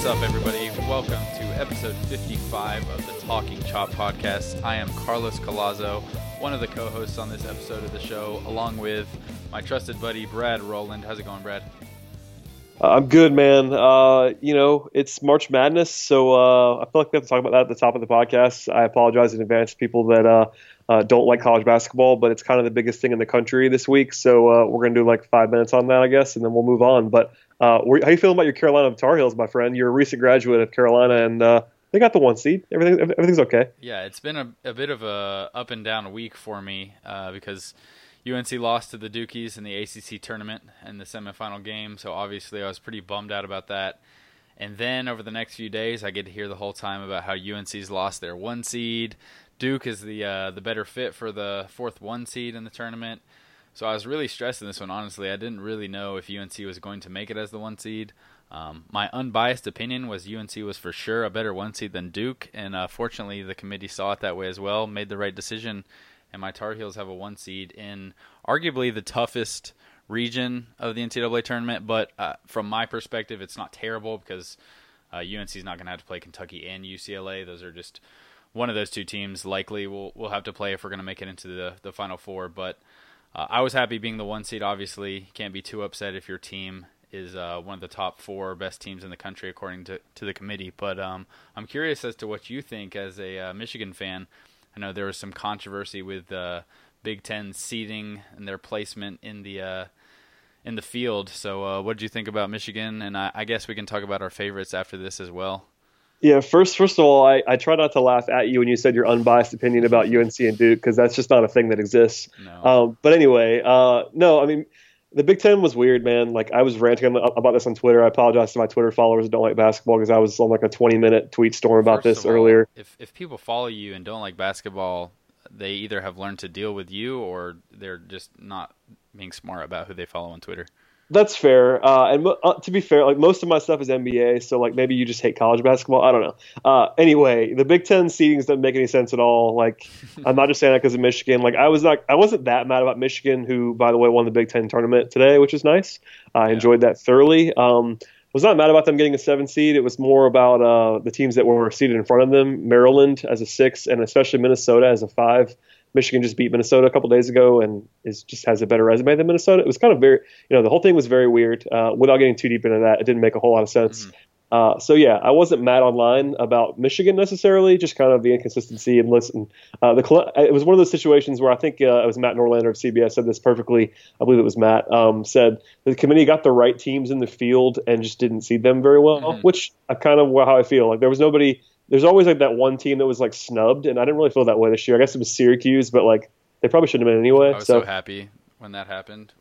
What's up, everybody? Welcome to episode 55 of the Talking Chop podcast. I am Carlos Collazo, one of the co-hosts on this episode of the show, along with my trusted buddy, Brad Rowland. How's it going, Brad? I'm good, man. It's March Madness, so I feel like we have to talk about that at the top of the podcast. I apologize in advance to people that don't like college basketball, but it's kind of the biggest thing in the country this week, so we're going to do like 5 minutes on that, I guess, and then we'll move on. But how you feeling about your Carolina Tar Heels, my friend? You're a recent graduate of Carolina, and they got the one seed. Everything's okay. Yeah, it's been a bit of a up and down week for me because UNC lost to the Dukies in the ACC tournament in the semifinal game, so obviously I was pretty bummed out about that. And then over the next few days, I get to hear the whole time about how UNC's lost their one seed. Duke is the better fit for the 4th 1 seed in the tournament. So I was really stressing this one, honestly. I didn't really know if UNC was going to make it as the 1 seed. My unbiased opinion was UNC was for sure a better 1 seed than Duke, and fortunately the committee saw it that way as well, made the right decision, and my Tar Heels have a 1 seed in arguably the toughest region of the NCAA tournament. But from my perspective, it's not terrible because UNC's not going to have to play Kentucky and UCLA. Those are just one of those two teams likely we'll have to play if we're going to make it into the Final Four. But I was happy being the 1 seed, obviously. Can't be too upset if your team is one of the top 4 best teams in the country, according to the committee. But I'm curious as to what you think as a Michigan fan. I know there was some controversy with Big Ten seeding and their placement in the field. So what did you think about Michigan? And I guess we can talk about our favorites after this as well. Yeah, first of all, I try not to laugh at you when you said your unbiased opinion about UNC and Duke, because that's just not a thing that exists. No. But anyway, no, I mean, the Big Ten was weird, man. Like, I was ranting about this on Twitter. I apologize to my Twitter followers that don't like basketball because I was on like a 20-minute tweet storm about this earlier. If people follow you and don't like basketball, they either have learned to deal with you or they're just not being smart about who they follow on Twitter. That's fair. And to be fair, like most of my stuff is NBA, so like maybe you just hate college basketball. I don't know. Anyway, the Big Ten seedings doesn't make any sense at all. Like, I'm not just saying that because of Michigan. Like, I wasn't that mad about Michigan, who, by the way, won the Big Ten tournament today, which is nice. I enjoyed that thoroughly. Was not mad about them getting a 7 seed. It was more about the teams that were seeded in front of them. Maryland as a 6, and especially Minnesota as a 5. Michigan just beat Minnesota a couple days ago and just has a better resume than Minnesota. It was kind of very, the whole thing was very weird. Without getting too deep into that, it didn't make a whole lot of sense. Mm-hmm. So yeah, I wasn't mad online about Michigan necessarily, just kind of the inconsistency and listen. It was one of those situations where I think it was Matt Norlander of CBS said this perfectly. I believe it was Matt said the committee got the right teams in the field and just didn't seed them very well, mm-hmm. which I kind of how I feel. Like there was nobody. There's always like that one team that was like snubbed, and I didn't really feel that way this year. I guess it was Syracuse, but like they probably shouldn't have been anyway. I was so happy when that happened.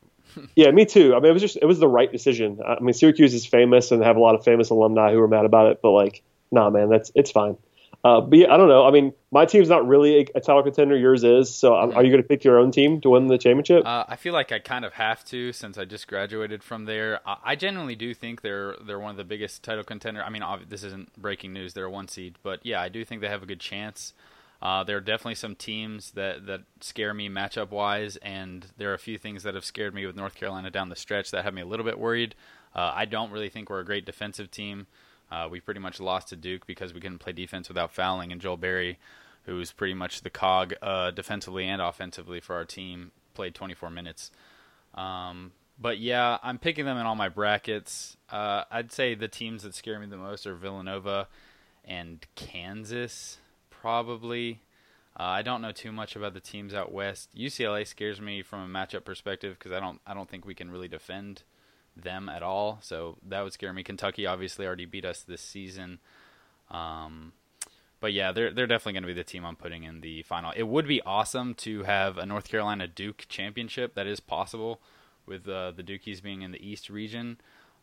Yeah, me too. I mean, it was the right decision. I mean, Syracuse is famous and they have a lot of famous alumni who are mad about it, but like, nah, man, it's fine. But yeah, I don't know. I mean, my team's not really a title contender. Yours is. So are you going to pick your own team to win the championship? I feel like I kind of have to since I just graduated from there. I genuinely do think they're one of the biggest title contender. I mean, this isn't breaking news. They're a 1 seed. But yeah, I do think they have a good chance. There are definitely some teams that scare me matchup-wise, and there are a few things that have scared me with North Carolina down the stretch that have me a little bit worried. I don't really think we're a great defensive team. We pretty much lost to Duke because we couldn't play defense without fouling, and Joel Berry, who's pretty much the cog defensively and offensively for our team, played 24 minutes. But yeah, I'm picking them in all my brackets. I'd say the teams that scare me the most are Villanova and Kansas, probably. I don't know too much about the teams out west. UCLA scares me from a matchup perspective because I don't think we can really defend them at all, so that would scare me. Kentucky obviously already beat us this season, but yeah, they're definitely going to be the team I'm putting in the final. It would be awesome to have a North Carolina Duke championship. That is possible with the Dukies being in the East region,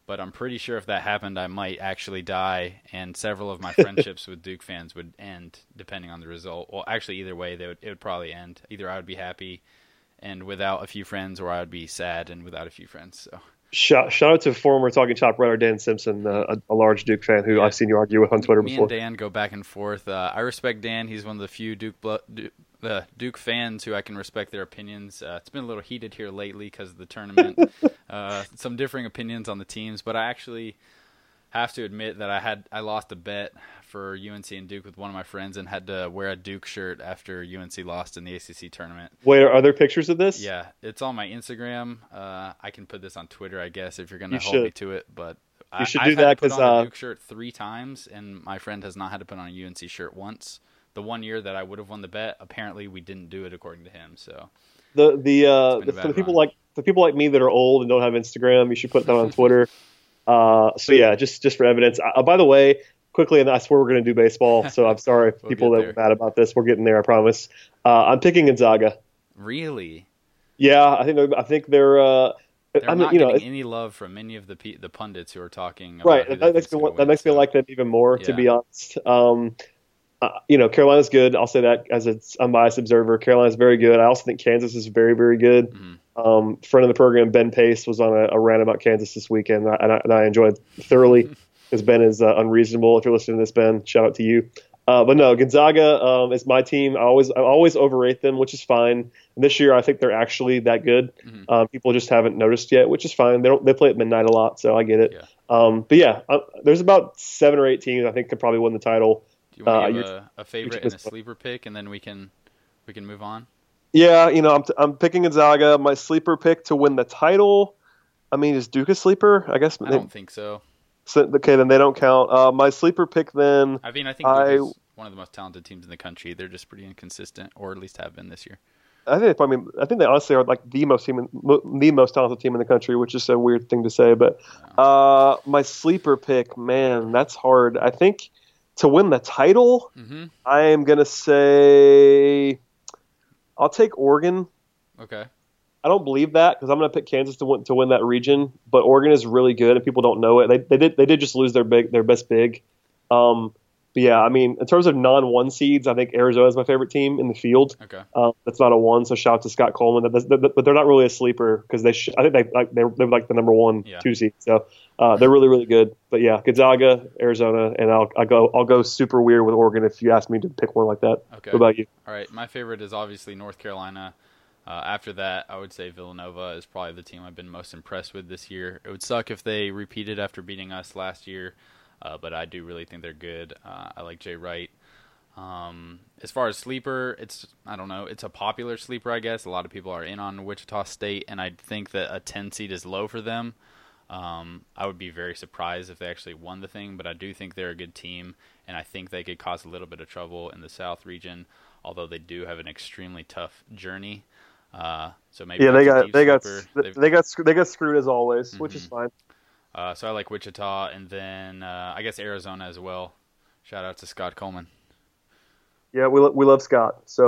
but I'm pretty sure if that happened, I might actually die, and several of my friendships with Duke fans would end depending on the result. Well, actually, either way, it would probably end. Either I would be happy and without a few friends, or I would be sad and without a few friends. So. Shout out to former Talking Chop writer Dan Simpson, a large Duke fan who I've seen you argue with on Twitter before. Me and Dan go back and forth. I respect Dan. He's one of the few Duke fans who I can respect their opinions. It's been a little heated here lately because of the tournament. Some differing opinions on the teams, but I actually have to admit that I lost a bet for UNC and Duke with one of my friends and had to wear a Duke shirt after UNC lost in the ACC tournament. Wait, are there pictures of this? Yeah, it's on my Instagram. I can put this on Twitter, I guess, if you're going to hold me to it. But you should do that, because I've had to put on a Duke shirt 3 times, and my friend has not had to put on a UNC shirt once. The one year that I would have won the bet, apparently we didn't do it, according to him. So for people like me that are old and don't have Instagram, you should put that on Twitter. Just for evidence. By the way, quickly, and I swear we're going to do baseball, so I'm sorry if people that were mad about this. We're getting there, I promise. I'm picking Gonzaga. Really? Yeah, I think they're. They're not getting any love from any of the pundits who are talking. About right, that makes me like them even more, to be honest. Carolina's good. I'll say that as an unbiased observer. Carolina's very good. I also think Kansas is very, very good. Mm-hmm. Friend of the program, Ben Pace, was on a rant about Kansas this weekend, and I enjoyed it thoroughly, because Ben is unreasonable. If you're listening to this, Ben, shout out to you. But no, Gonzaga is my team. I always overrate them, which is fine. And this year, I think they're actually that good. Mm-hmm. People just haven't noticed yet, which is fine. They play at midnight a lot, so I get it. Yeah. There's about 7 or 8 teams I think could probably win the title. Do you want to give a favorite and a sleeper pick, and then we can move on? Yeah, I'm picking Gonzaga. My sleeper pick to win the title. I mean, is Duke a sleeper? I guess. I don't think so. Okay, then they don't count. My sleeper pick then. I mean, I think Duke is one of the most talented teams in the country. They're just pretty inconsistent, or at least have been this year. I think they honestly are like the most talented team in the country, which is a weird thing to say. But my sleeper pick, man, that's hard. I think. To win the title, mm-hmm. I am going to say I'll take Oregon. Okay. I don't believe that, because I'm going to pick Kansas to win that region, but Oregon is really good and people don't know it. They did just lose their best big. But yeah, I mean, in terms of non-1 seeds, I think Arizona is my favorite team in the field. Okay. That's not a 1, so shout out to Scott Coleman. But they're not really a sleeper, because I think they're the number 1-2 seed. So they're really, really good. But yeah, Gonzaga, Arizona, and I'll go super weird with Oregon if you ask me to pick one like that. Okay. What about you? All right, my favorite is obviously North Carolina. After that, I would say Villanova is probably the team I've been most impressed with this year. It would suck if they repeated after beating us last year. But I do really think they're good. I like Jay Wright. As far as sleeper, it's a popular sleeper, I guess. A lot of people are in on Wichita State, and I think that a 10 seed is low for them. I would be very surprised if they actually won the thing, but I do think they're a good team, and I think they could cause a little bit of trouble in the South region, although they do have an extremely tough journey. So maybe they got screwed as always, mm-hmm. which is fine. So I like Wichita, and then I guess Arizona as well. Shout out to Scott Coleman. Yeah, we love Scott. So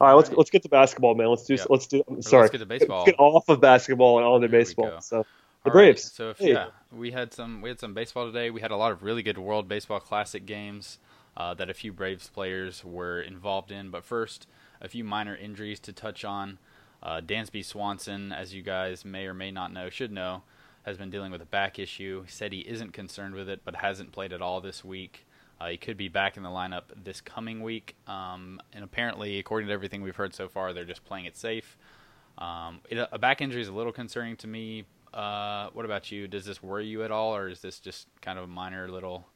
all right, let's get to basketball, man. Let's get to baseball. Let's get off of basketball and onto baseball. So the Braves. Right. We had some baseball today. We had a lot of really good World Baseball Classic games that a few Braves players were involved in. But first, a few minor injuries to touch on. Dansby Swanson, as you guys may or may not know, should know, has been dealing with a back issue. He said he isn't concerned with it, but hasn't played at all this week. He could be back in the lineup this coming week. And apparently, according to everything we've heard so far, they're just playing it safe. A back injury is a little concerning to me. What about you? Does this worry you at all, or is this just kind of a minor little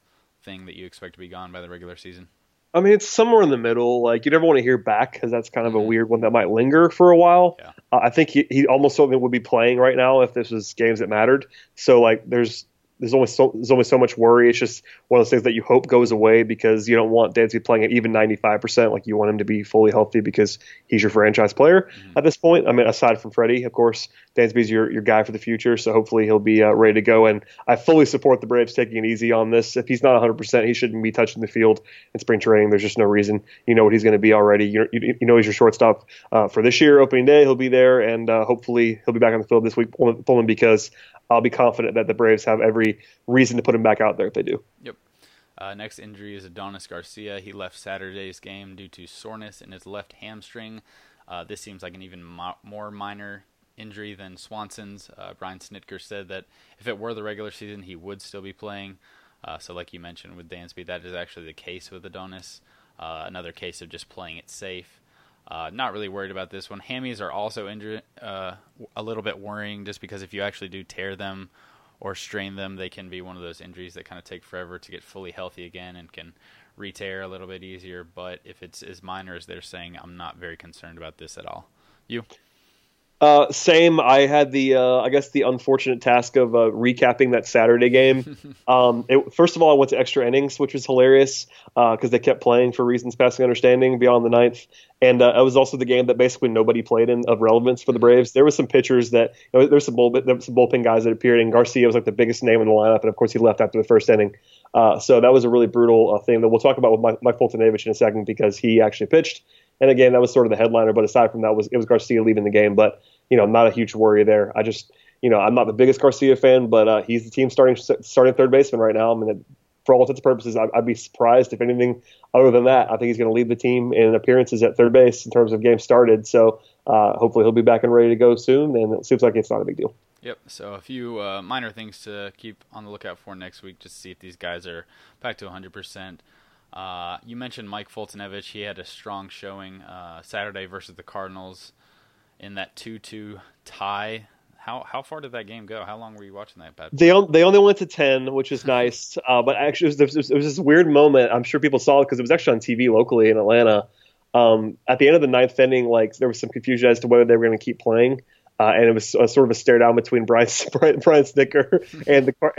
thing that you expect to be gone by the regular season? I mean, it's somewhere in the middle. Like, you never want to hear back, because that's kind of a weird one that might linger for a while. Yeah. I think he almost certainly would be playing right now if this was games that mattered. So, like, there's only so much worry. It's just one of those things that you hope goes away, because you don't want Dansby playing at even 95%. Like, you want him to be fully healthy, because he's your franchise player at this point. I mean, aside from Freddie, of course, Dansby's your guy for the future. So hopefully he'll be ready to go. And I fully support the Braves taking it easy on this. If he's not 100%, he shouldn't be touching the field in spring training. There's just no reason. You know what he's going to be already. You know he's your shortstop for this year. Opening day, he'll be there, and hopefully he'll be back on the field this week pulling, because I'll be confident that the Braves have every reason to put him back out there if they do. Yep. Next injury is Adonis Garcia. He left Saturday's game due to soreness in his left hamstring. This seems like an even more minor injury than Swanson's. Brian Snitker said that if it were the regular season, he would still be playing. So like you mentioned with Dansby, that is actually the case with Adonis. Another case of just playing it safe. Not really worried about this one. Hammies are also injured, a little bit worrying, just because if you actually do tear them or strain them, they can be one of those injuries that kind of take forever to get fully healthy again and can re-tear a little bit easier. But if it's as minor as they're saying, I'm not very concerned about this at all. You? Same. I had the unfortunate task of recapping that Saturday game. First of all, I went to extra innings, which was hilarious because they kept playing for reasons passing understanding beyond the ninth. And it was also the game that basically nobody played in of relevance for the Braves. There were some pitchers that there were some bullpen guys that appeared, and Garcia was like the biggest name in the lineup, and of course he left after the first inning. So that was a really brutal thing that we'll talk about with Mike Foltynewicz in a second because he actually pitched. And again, that was sort of the headliner, but aside from that, it was Garcia leaving the game. But, I'm not a huge worry there. I just, I'm not the biggest Garcia fan, but he's the team starting third baseman right now. I mean, for all intents and purposes, I'd be surprised if anything other than that. I think he's going to lead the team in appearances at third base in terms of games started. So hopefully he'll be back and ready to go soon, and it seems like it's not a big deal. Yep, so a few minor things to keep on the lookout for next week just to see if these guys are back to 100%. You mentioned Mike Foltynewicz. He had a strong showing Saturday versus the Cardinals in that 2-2 tie. How far did that game go? How long were you watching that bad boy? They only went to 10, which is nice. But actually, it was this weird moment. I'm sure people saw it because it was actually on TV locally in Atlanta. At the end of the ninth inning, there was some confusion as to whether they were going to keep playing. And it was sort of a stare down between Brian Snitker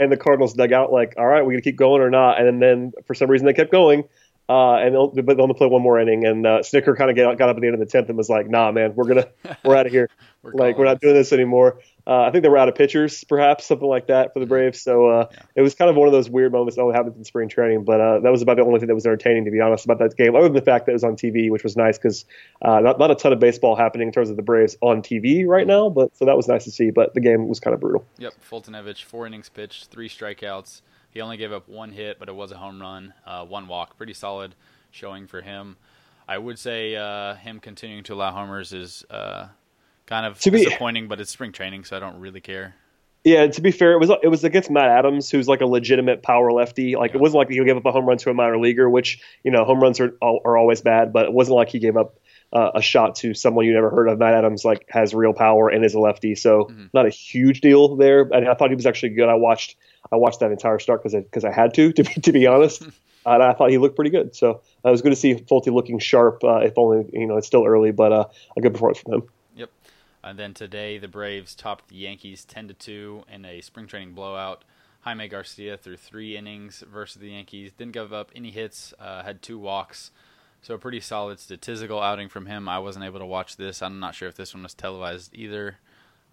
and the Cardinals dugout. Like, all right, we're gonna keep going or not. And then for some reason they kept going, but they only play one more inning. And Snitker kind of got up at the end of the 10th and was like, "Nah, man, we're out of here. We're not doing this anymore." I think they were out of pitchers, perhaps something like that for the Braves. So It was kind of one of those weird moments that only happens in spring training. But that was about the only thing that was entertaining, to be honest, about that game, other than the fact that it was on TV, which was nice because not a ton of baseball happening in terms of the Braves on TV right now. But so that was nice to see. But the game was kind of brutal. Yep, Foltynewicz, 4 innings pitched, 3 strikeouts. He only gave up 1 hit, but it was a home run, 1 walk. Pretty solid showing for him. I would say him continuing to allow homers is kind of disappointing, but it's spring training, so I don't really care. Yeah, to be fair, it was against Matt Adams, who's like a legitimate power lefty. Like, yeah. It wasn't like he gave up a home run to a minor leaguer, which, home runs are always bad, but it wasn't like he gave up a shot to someone you never heard of. Matt Adams has real power and is a lefty, so not a huge deal there. And I thought he was actually good. I watched that entire start because I had to be honest, and I thought he looked pretty good. So it was good to see Folty looking sharp. If only it's still early, but a good performance from him. Yep. And then today the Braves topped the Yankees 10-2 in a spring training blowout. Jaime Garcia threw 3 innings versus the Yankees. Didn't give up any hits. Had 2 walks. So a pretty solid statistical outing from him. I wasn't able to watch this. I'm not sure if this one was televised either.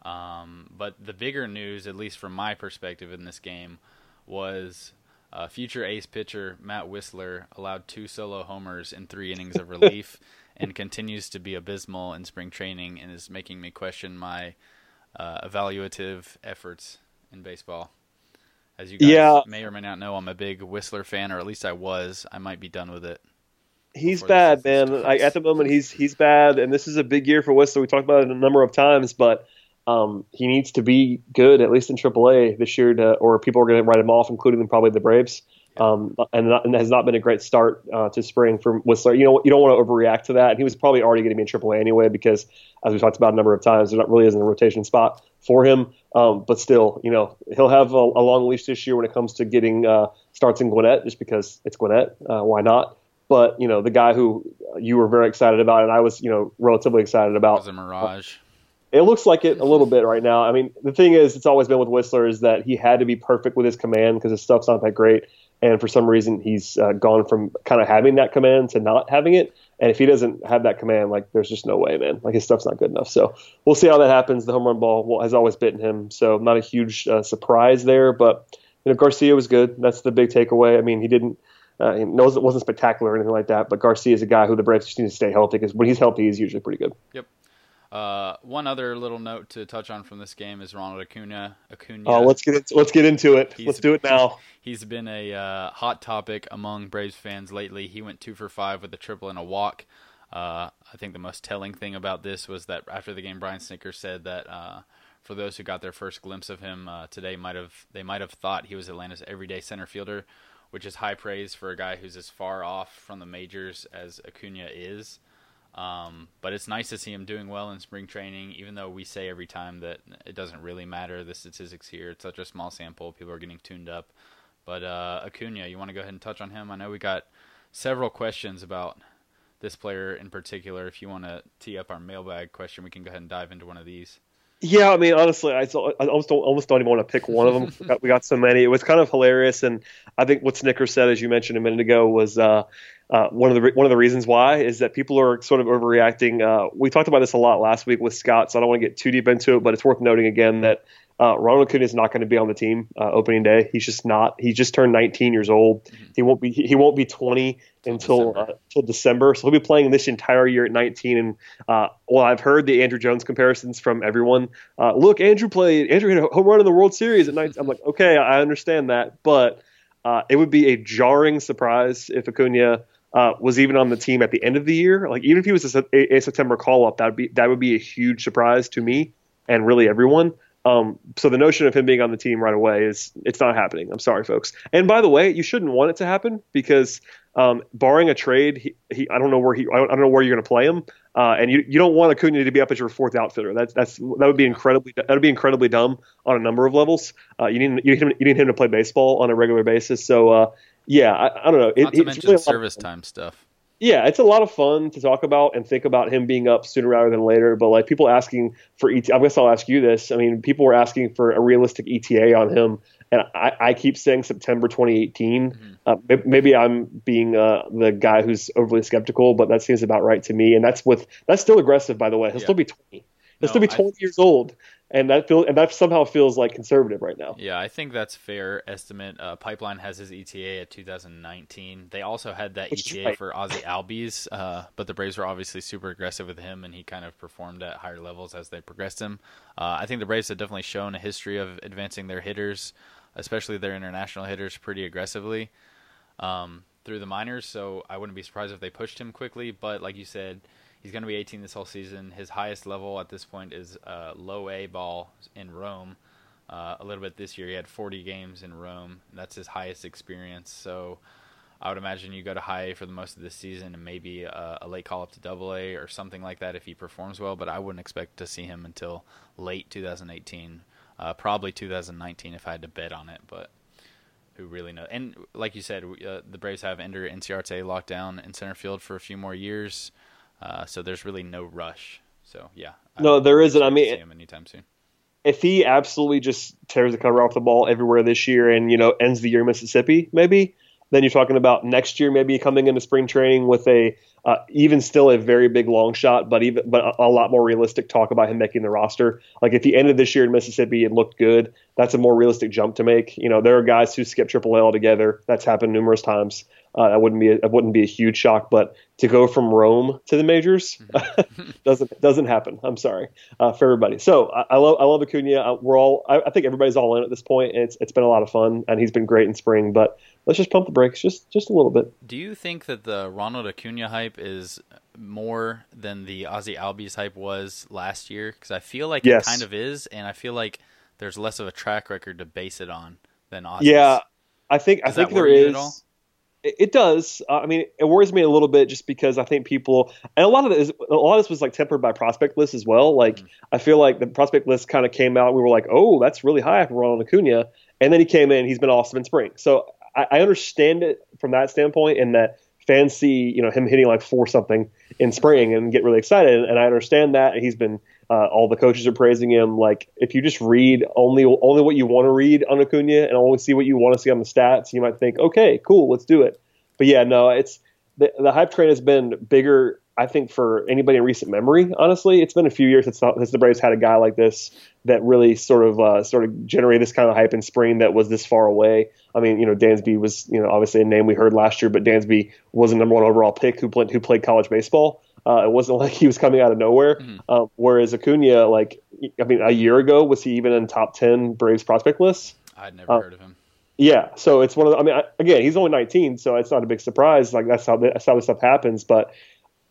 But the bigger news, at least from my perspective in this game, was future ace pitcher Matt Wisler allowed 2 solo homers in 3 innings of relief and continues to be abysmal in spring training and is making me question my evaluative efforts in baseball. As you guys may or may not know, I'm a big Wisler fan, or at least I was. I might be done with it. He's bad, man. At the moment, he's bad, and this is a big year for Wisler. We talked about it a number of times, but he needs to be good, at least in AAA this year, or people are going to write him off, including probably the Braves. And has not been a great start to spring for Wisler. You don't want to overreact to that. And he was probably already going to be in AAA anyway because, as we talked about a number of times, there really isn't a rotation spot for him. But still, he'll have a long leash this year when it comes to getting starts in Gwinnett, just because it's Gwinnett. Why not? But, the guy who you were very excited about and I was, relatively excited about. It was a mirage. It looks like it a little bit right now. I mean, the thing is, it's always been with Wisler is that he had to be perfect with his command because his stuff's not that great. And for some reason, he's gone from kind of having that command to not having it. And if he doesn't have that command, there's just no way, man. His stuff's not good enough. So we'll see how that happens. The home run ball has always bitten him. So not a huge surprise there. But, Garcia was good. That's the big takeaway. I mean, he didn't. It wasn't spectacular or anything like that, but Garcia is a guy who the Braves just need to stay healthy because when he's healthy, he's usually pretty good. Yep. One other little note to touch on from this game is Ronald Acuña. Let's get into it. Let's do it now. He's been a hot topic among Braves fans lately. He went 2 for 5 with a triple and a walk. I think the most telling thing about this was that after the game, Brian Snitker said that for those who got their first glimpse of him today, they might have thought he was Atlanta's everyday center fielder, which is high praise for a guy who's as far off from the majors as Acuña is. But it's nice to see him doing well in spring training, even though we say every time that it doesn't really matter, the statistics here. It's such a small sample. People are getting tuned up. But Acuña, you want to go ahead and touch on him? I know we got several questions about this player in particular. If you want to tee up our mailbag question, we can go ahead and dive into one of these. Yeah, I mean, honestly, I almost don't even want to pick one of them. we got so many. It was kind of hilarious, and I think what Snicker said, as you mentioned a minute ago, was one of the reasons why is that people are sort of overreacting. We talked about this a lot last week with Scott, so I don't want to get too deep into it, but it's worth noting again that Ronald Acuña is not going to be on the team opening day. He's just not. He just turned 19 years old. Mm-hmm. He won't be 20 until December. So he'll be playing this entire year at 19. And well, I've heard the Andruw Jones comparisons from everyone. Look, Andruw hit a home run in the World Series at 19. I'm like, okay, I understand that, but it would be a jarring surprise if Acuña was even on the team at the end of the year. Like, even if he was a September call up, that would be a huge surprise to me and really everyone. So the notion of him being on the team right away it's not happening. I'm sorry, folks. And by the way, you shouldn't want it to happen because barring a trade, I don't know where you're going to play him, and you don't want Acuña to be up as your fourth outfitter. That would be incredibly dumb on a number of levels. You need him to play baseball on a regular basis. So I don't know. Not to mention service time stuff. Yeah, it's a lot of fun to talk about and think about him being up sooner rather than later. But like people asking for ETA, I guess I'll ask you this. I mean, people were asking for a realistic ETA on him, and I keep saying September 2018. Mm-hmm. Maybe I'm being the guy who's overly skeptical, but that seems about right to me. And that's still aggressive, by the way. He'll still be 20. He'll still be 20 years old, and that somehow feels like conservative right now. Yeah, I think that's a fair estimate. Pipeline has his ETA at 2019. They also had that ETA for Ozzie Albies, but the Braves were obviously super aggressive with him, and he kind of performed at higher levels as they progressed him. I think the Braves have definitely shown a history of advancing their hitters, especially their international hitters, pretty aggressively through the minors, so I wouldn't be surprised if they pushed him quickly. But like you said, he's going to be 18 this whole season. His highest level at this point is low A ball in Rome. A little bit this year, he had 40 games in Rome. That's his highest experience. So I would imagine you go to high A for the most of this season and maybe a late call up to double A or something like that if he performs well. But I wouldn't expect to see him until late 2018, probably 2019 if I had to bet on it. But who really knows? And like you said, the Braves have Ender Inciarte locked down in center field for a few more years. So there's really no rush. So yeah, no, there isn't. I mean, see him anytime soon. If he absolutely just tears the cover off the ball everywhere this year, and ends the year in Mississippi, maybe then you're talking about next year, maybe coming into spring training with a even still a very big long shot, but a lot more realistic talk about him making the roster. Like if he ended this year in Mississippi and looked good, that's a more realistic jump to make. There are guys who skip AAA altogether. That's happened numerous times. That wouldn't be a huge shock, but to go from Rome to the majors doesn't happen. I'm sorry for everybody. So I love Acuña. I think everybody's all in at this point. It's been a lot of fun, and he's been great in spring. But let's just pump the brakes just a little bit. Do you think that the Ronald Acuña hype is more than the Ozzie Albies hype was last year? Because I feel like yes. It kind of is, and I feel like there's less of a track record to base it on than Ozzie's. Yeah, I think there is. It does. I mean, it worries me a little bit just because I think people, and a lot of this was like tempered by prospect lists as well. Like I feel like the prospect list kind of came out. We were like, oh, that's really high for Ronald Acuña, and then he came in. He's been awesome in spring, so I understand it from that standpoint. And that fans see him hitting like 4-something in spring and get really excited, and I understand that. And he's been all the coaches are praising him. Like if you just read only what you want to read on Acuña and only see what you want to see on the stats, you might think, okay, cool, let's do it. But yeah, no, it's the hype train has been bigger, I think, for anybody in recent memory. Honestly, it's been a few years since the Braves had a guy like this that really sort of generated this kind of hype in spring that was this far away. I mean, Dansby was obviously a name we heard last year, but Dansby was a number 1 overall pick who played college baseball. It wasn't like he was coming out of nowhere. Mm-hmm. Whereas Acuña, a year ago, was he even in top 10 Braves prospect lists? I'd never heard of him. Yeah, so it's one of the, again, he's only 19, so it's not a big surprise. Like that's how this stuff happens. But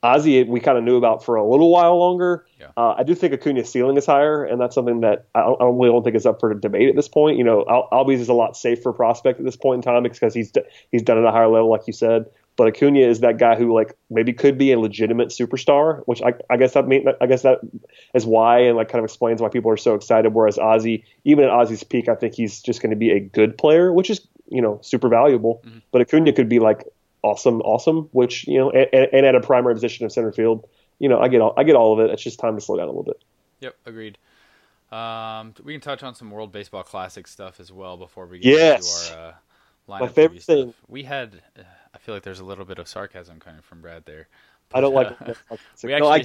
Ozzie, we kind of knew about for a little while longer. Yeah. I do think Acuña's ceiling is higher, and that's something that I really don't think is up for debate at this point. Albies is a lot safer prospect at this point in time because he's done at a higher level, like you said. But Acuña is that guy who like maybe could be a legitimate superstar, which I guess that is why, and like kind of explains why people are so excited. Whereas Ozzie, even at Ozzie's peak, I think he's just going to be a good player, which is, you know, super valuable. Mm-hmm. But Acuña could be like awesome, which, you know, and at a primary position of center field, you know, I get all of it. It's just time to slow down a little bit. Yep, agreed. We can touch on some World Baseball Classic stuff as well before we get into our lineup. My favorite thing stuff. We had. I feel like there's a little bit of sarcasm coming from Brad there. But, I don't like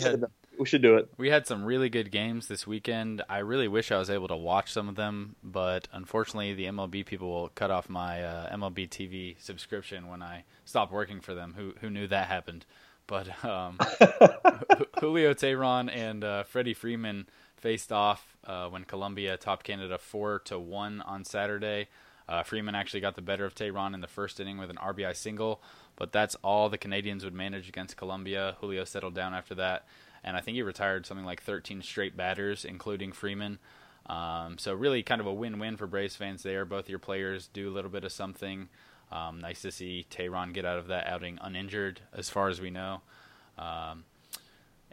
it. We should do it. We had some really good games this weekend. I really wish I was able to watch some of them, but unfortunately the MLB people cut off my MLB TV subscription when I stopped working for them. Who knew that happened? But Julio Teheran and Freddie Freeman faced off when Colombia topped Canada 4-1 on Saturday. Freeman actually got the better of Teheran in the first inning with an RBI single, but that's all the Canadians would manage against Colombia. Julio settled down after that, and I think he retired something like 13 straight batters, including Freeman. So really kind of a win-win for Braves fans there. Both your players do a little bit of something. Nice to see Teheran get out of that outing uninjured, as far as we know.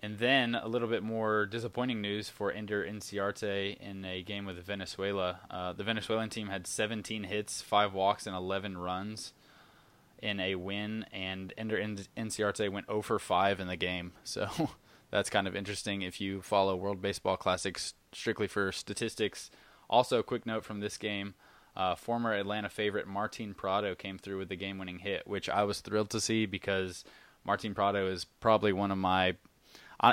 And then a little bit more disappointing news for Ender Inciarte in a game with Venezuela. The Venezuelan team had 17 hits, 5 walks, and 11 runs in a win, and Ender Inciarte went 0 for 5 in the game. So that's kind of interesting if you follow World Baseball Classics strictly for statistics. Also, a quick note from this game, former Atlanta favorite Martin Prado came through with the game-winning hit, which I was thrilled to see because Martin Prado is probably one of my...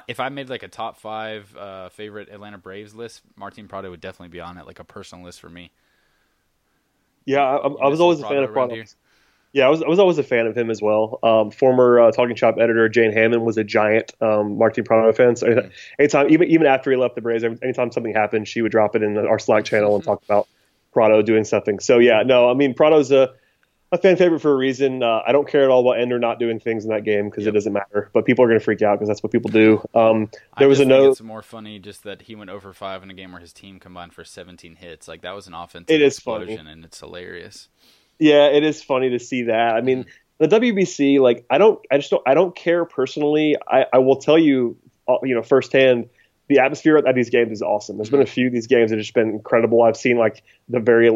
If I made like a top 5 favorite Atlanta Braves list, Martin Prado would definitely be on it, like a personal list for me. Yeah, I was always a fan of Prado. Yeah, I was always a fan of him as well. Former Talking Chop editor Jane Hammond was a giant Martin Prado fan. So anytime, even after he left the Braves, anytime something happened, she would drop it in our Slack channel and talk about Prado doing something. So yeah, no, I mean Prado's a fan favorite for a reason. I don't care at all about Ender not doing things in that game because it doesn't matter. But people are going to freak out because that's what people do. It's more funny just that he went 0 for 5 in a game where his team combined for 17 hits. Like that was an offensive explosion, funny. And it's hilarious. Yeah, it is funny to see that. I mean, the WBC. Like, I don't care personally. I will tell you, you know, firsthand. The atmosphere at these games is awesome. There's been a few of these games that have just been incredible. I've seen the very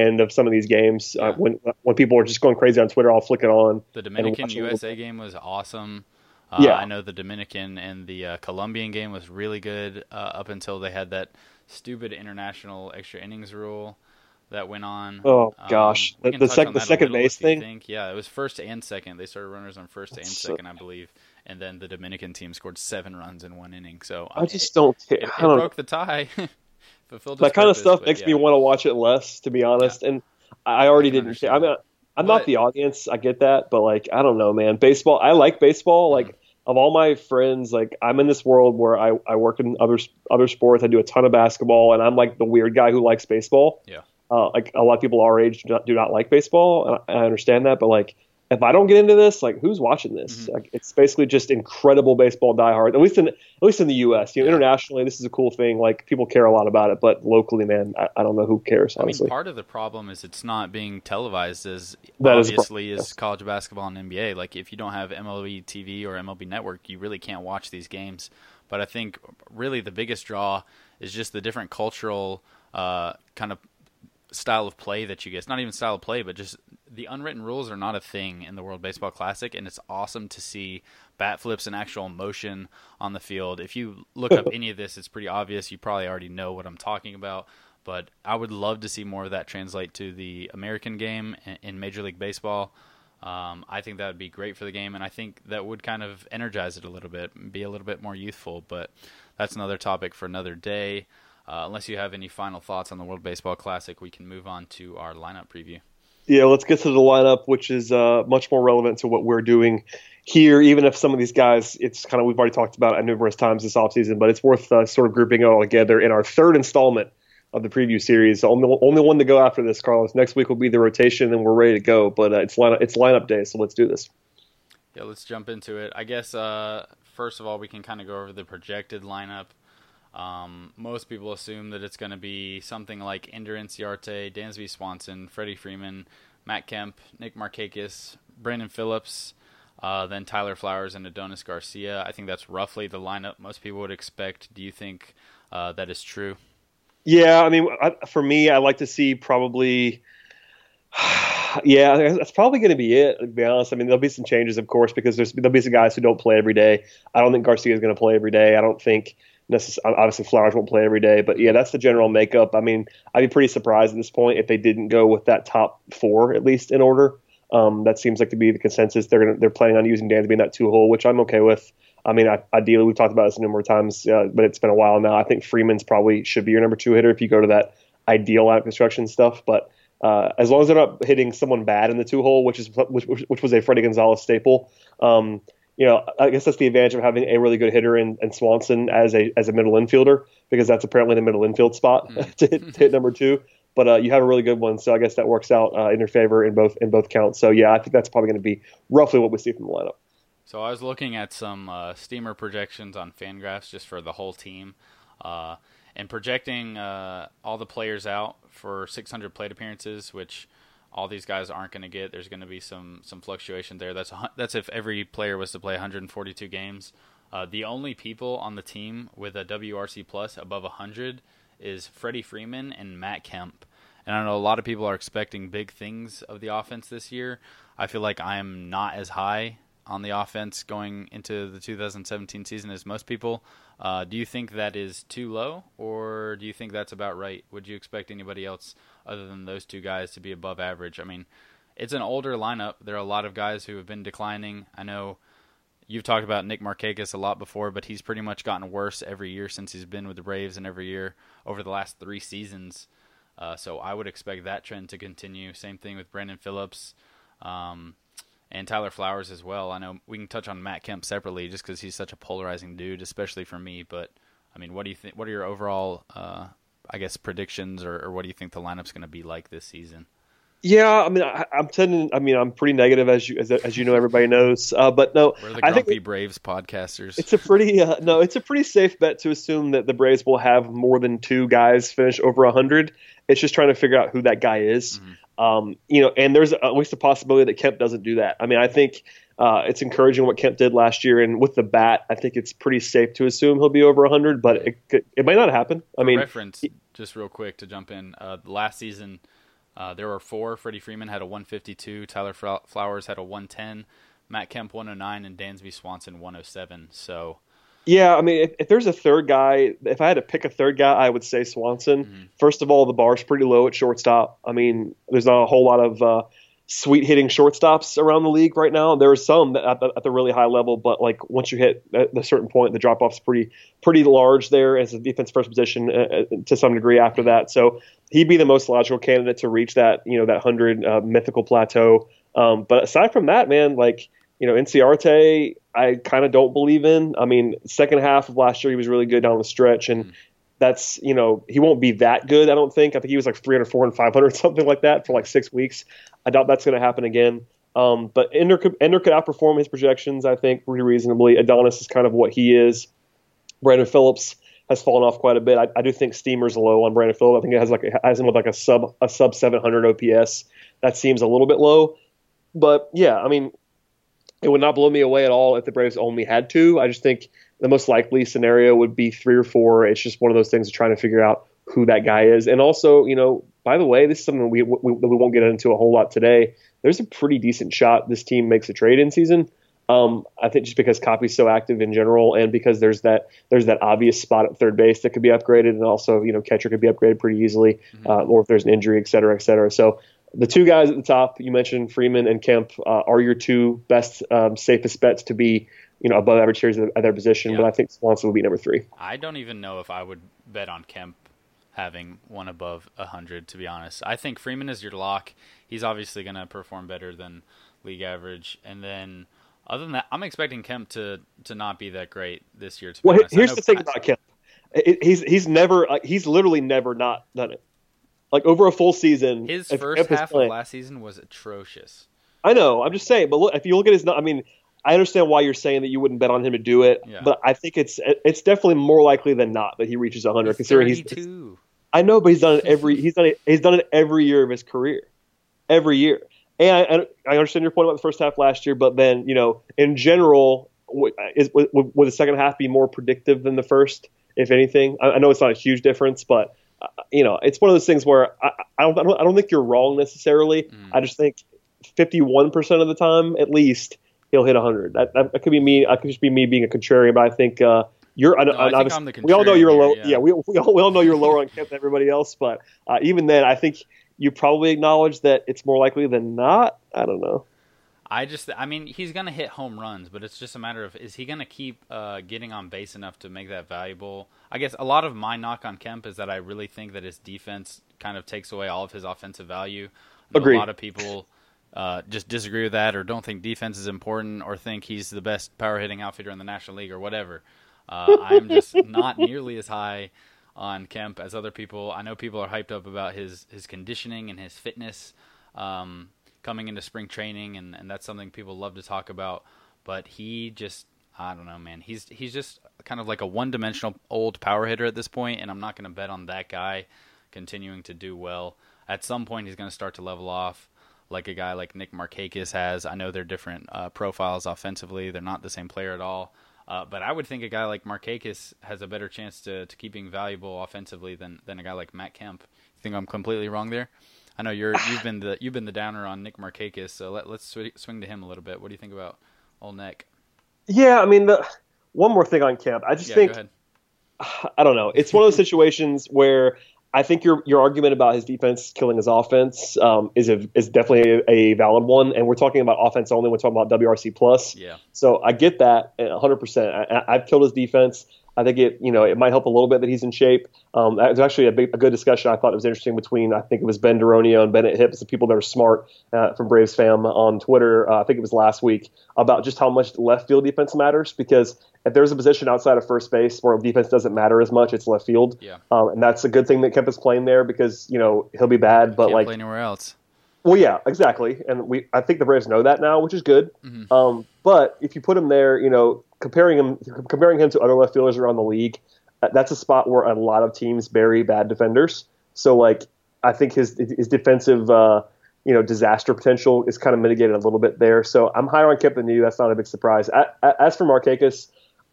end of some of these games when people are just going crazy on Twitter. I'll flick it on. The Dominican USA game was awesome. I know the Dominican and the Colombian game was really good up until they had that stupid international extra innings rule that went on. Oh gosh, the second base thing. Yeah, it was first and second. They started runners on first and second, I believe. And then the Dominican team scored 7 runs in one inning. So I just don't care. It broke the tie. Fulfilled that kind of stuff makes me want to watch it less, to be honest. Yeah. And I already didn't care. I mean, I'm not the audience. I get that. But, like, I don't know, man. Baseball, I like baseball. Like, of all my friends, like, I'm in this world where I work in other sports. I do a ton of basketball. And I'm, like, the weird guy who likes baseball. Yeah. Like, a lot of people our age do not like baseball. And I understand that. But, like, if I don't get into this, like, who's watching this? Like, it's basically just incredible baseball diehard. At least in the U.S. You know, internationally, this is a cool thing. Like, people care a lot about it, but locally, man, I don't know who cares. Honestly, I mean, part of the problem is it's not being televised as obviously as college basketball and NBA. Like, if you don't have MLB TV or MLB Network, you really can't watch these games. But I think really the biggest draw is just the different cultural kind of style of play that you get. It's not even style of play, but just the unwritten rules are not a thing in the World Baseball Classic, and it's awesome to see bat flips and actual motion on the field. If you look up any of this, it's pretty obvious. You probably already know what I'm talking about, but I would love to see more of that translate to the American game in Major League Baseball. I think that would be great for the game, and I think that would kind of energize it a little bit and be a little bit more youthful, but that's another topic for another day. Unless you have any final thoughts on the World Baseball Classic, we can move on to our lineup preview. Yeah, let's get to the lineup, which is much more relevant to what we're doing here, even if some of these guys, it's kind of, we've already talked about it numerous times this offseason, but it's worth sort of grouping it all together in our third installment of the preview series. Only one to go after this, Carlos. Next week will be the rotation, and we're ready to go, but it's lineup day, so let's do this. Yeah, let's jump into it. I guess, first of all, we can kind of go over the projected lineup. Most people assume that it's going to be something like Ender Inciarte, Dansby Swanson, Freddie Freeman, Matt Kemp, Nick Markakis, Brandon Phillips, then Tyler Flowers and Adonis Garcia. I think that's roughly the lineup most people would expect. Do you think that is true? Yeah, I mean, for me, I like to see probably – yeah, that's probably going to be it, to be honest. I mean, there'll be some changes, of course, because there'll be some guys who don't play every day. I don't think Garcia is going to play every day. I don't think obviously Flowers won't play every day. But, yeah, that's the general makeup. I mean, I'd be pretty surprised at this point if they didn't go with that top four, at least, in order. That seems like to be the consensus. They're planning on using Dansby in that two-hole, which I'm okay with. I mean, ideally, we've talked about this a number of times, but it's been a while now. I think Freeman's probably should be your number two hitter if you go to that ideal out of construction stuff. But as long as they're not hitting someone bad in the two-hole, which was a Freddie Gonzalez staple, you know, I guess that's the advantage of having a really good hitter in Swanson as a middle infielder, because that's apparently the middle infield spot to hit number two. But you have a really good one, so I guess that works out in your favor in both counts. So yeah, I think that's probably going to be roughly what we see from the lineup. So I was looking at some Steamer projections on FanGraphs just for the whole team, and projecting all the players out for 600 plate appearances, which all these guys aren't going to get. There's going to be some fluctuation there. That's if every player was to play 142 games. The only people on the team with a WRC plus above 100 is Freddie Freeman and Matt Kemp. And I know a lot of people are expecting big things of the offense this year. I feel like I am not as high on the offense going into the 2017 season as most people. Do you think that is too low, or do you think that's about right? Would you expect anybody else other than those two guys to be above average? I mean, it's an older lineup. There are a lot of guys who have been declining. I know you've talked about Nick Markakis a lot before, but he's pretty much gotten worse every year since he's been with the Braves and every year over the last three seasons. So I would expect that trend to continue. Same thing with Brandon Phillips. And Tyler Flowers as well. I know we can touch on Matt Kemp separately just because he's such a polarizing dude, especially for me. But, I mean, what do you think? What are your overall, I guess, predictions, or what do you think the lineup's going to be like this season? Yeah, I mean, I'm pretty negative, as you know, everybody knows. But no, we're the grumpy Braves podcasters. It's a pretty safe bet to assume that the Braves will have more than two guys finish over 100. It's just trying to figure out who that guy is. Mm-hmm. You know, and there's at least a possibility that Kemp doesn't do that. I mean, I think it's encouraging what Kemp did last year, and with the bat, I think it's pretty safe to assume he'll be over 100, but it might not happen. Just real quick to jump in, last season there were four. Freddie Freeman had a 152, Tyler Flowers had a 110, Matt Kemp 109, and Dansby Swanson 107. So. Yeah, I mean, if there's a third guy, if I had to pick a third guy, I would say Swanson. Mm-hmm. First of all, the bar's pretty low at shortstop. I mean, there's not a whole lot of sweet hitting shortstops around the league right now. There are some at the really high level, but like once you hit a certain point, the drop off's pretty large there as a defense first position to some degree after that. So he'd be the most logical candidate to reach that, you know, that 100 mythical plateau. But aside from that, man, like. You know, Inciarte, I kind of don't believe in. I mean, second half of last year, he was really good down the stretch, and that's, you know, he won't be that good, I don't think. I think he was like 300, 400, 500, something like that for like 6 weeks. I doubt that's going to happen again. But Ender could outperform his projections, I think, pretty reasonably. Adonis is kind of what he is. Brandon Phillips has fallen off quite a bit. I do think Steamer's low on Brandon Phillips. I think it has him with like a sub 700 OPS. That seems a little bit low. But, yeah, I mean, it would not blow me away at all if the Braves only had two. I just think the most likely scenario would be three or four. It's just one of those things of trying to figure out who that guy is. And also, you know, by the way, this is something we won't get into a whole lot today. There's a pretty decent shot this team makes a trade in season. I think just because Copy's so active in general, and because there's that obvious spot at third base that could be upgraded, and also, you know, catcher could be upgraded pretty easily, or if there's an injury, et cetera, et cetera. So. The two guys at the top, you mentioned Freeman and Kemp, are your two best, safest bets to be, you know, above average hitters at their position. Yeah. But I think Swanson will be number three. I don't even know if I would bet on Kemp having one above 100, to be honest. I think Freeman is your lock. He's obviously going to perform better than league average. And then other than that, I'm expecting Kemp to not be that great this year. Well, here's the thing about Kemp. He's literally never not done it. Like, over a full season. His first half of last season was atrocious. I know. I'm just saying. But look, if you look at his – I mean, I understand why you're saying that you wouldn't bet on him to do it. Yeah. But I think it's definitely more likely than not that he reaches 100. Considering he's 32. I know, but he's done it every year of his career. Every year. And I understand your point about the first half last year, but then, you know, in general, would the second half be more predictive than the first, if anything? I know it's not a huge difference, but, you know, it's one of those things where I don't think you're wrong necessarily. I just think 51% of the time, at least, he'll hit 100. That could be me. I could just be me being a contrarian, but I think we all know you're low. Yeah, we all know you're lower on Kemp than everybody else, but even then, I think you probably acknowledge that it's more likely than not. I don't know. I mean, he's going to hit home runs, but it's just a matter of, is he going to keep getting on base enough to make that valuable? I guess a lot of my knock on Kemp is that I really think that his defense kind of takes away all of his offensive value. Agreed. A lot of people just disagree with that, or don't think defense is important, or think he's the best power-hitting outfielder in the National League or whatever. I'm just not nearly as high on Kemp as other people. I know people are hyped up about his conditioning and his fitness, coming into spring training, and that's something people love to talk about, but he just, I don't know, man, he's just kind of like a one-dimensional old power hitter at this point, and I'm not going to bet on that guy continuing to do well. At some point, he's going to start to level off like a guy like Nick Markakis has. I know they're different profiles offensively. They're not the same player at all, but I would think a guy like Markakis has a better chance to keep being valuable offensively than a guy like Matt Kemp. You think I'm completely wrong there? I know you've been the downer on Nick Markakis, so let's swing to him a little bit. What do you think about old Nick? Yeah, I mean, one more thing on Kemp. I just think, go ahead. I don't know. It's one of those situations where I think your argument about his defense killing his offense is definitely a valid one, and we're talking about offense only. We're talking about WRC+. Yeah. So I get that 100%. I've killed his defense. I think it might help a little bit that he's in shape. That was actually a good discussion. I thought it was interesting between, I think it was Ben Deronio and Bennett Hipps, the people that are smart from Braves fam on Twitter. I think it was last week, about just how much left field defense matters, because if there's a position outside of first base where defense doesn't matter as much, it's left field. Yeah. And that's a good thing that Kemp is playing there, because, you know, he'll be bad, but can't play anywhere else. Well, yeah, exactly. And I think the Braves know that now, which is good. Mm-hmm. But if you put him there, you know, comparing him to other left fielders around the league, that's a spot where a lot of teams bury bad defenders. So, like, I think his defensive, disaster potential is kind of mitigated a little bit there. So I'm higher on Kemp than you. That's not a big surprise. As for Markakis,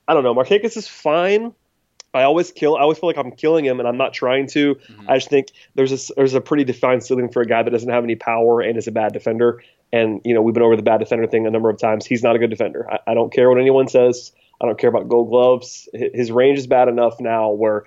I don't know. Markakis is fine. I always feel like I'm killing him, and I'm not trying to. Mm-hmm. I just think there's a pretty defined ceiling for a guy that doesn't have any power and is a bad defender. And, you know, we've been over the bad defender thing a number of times. He's not a good defender. I don't care what anyone says. I don't care about Gold Gloves. His range is bad enough now where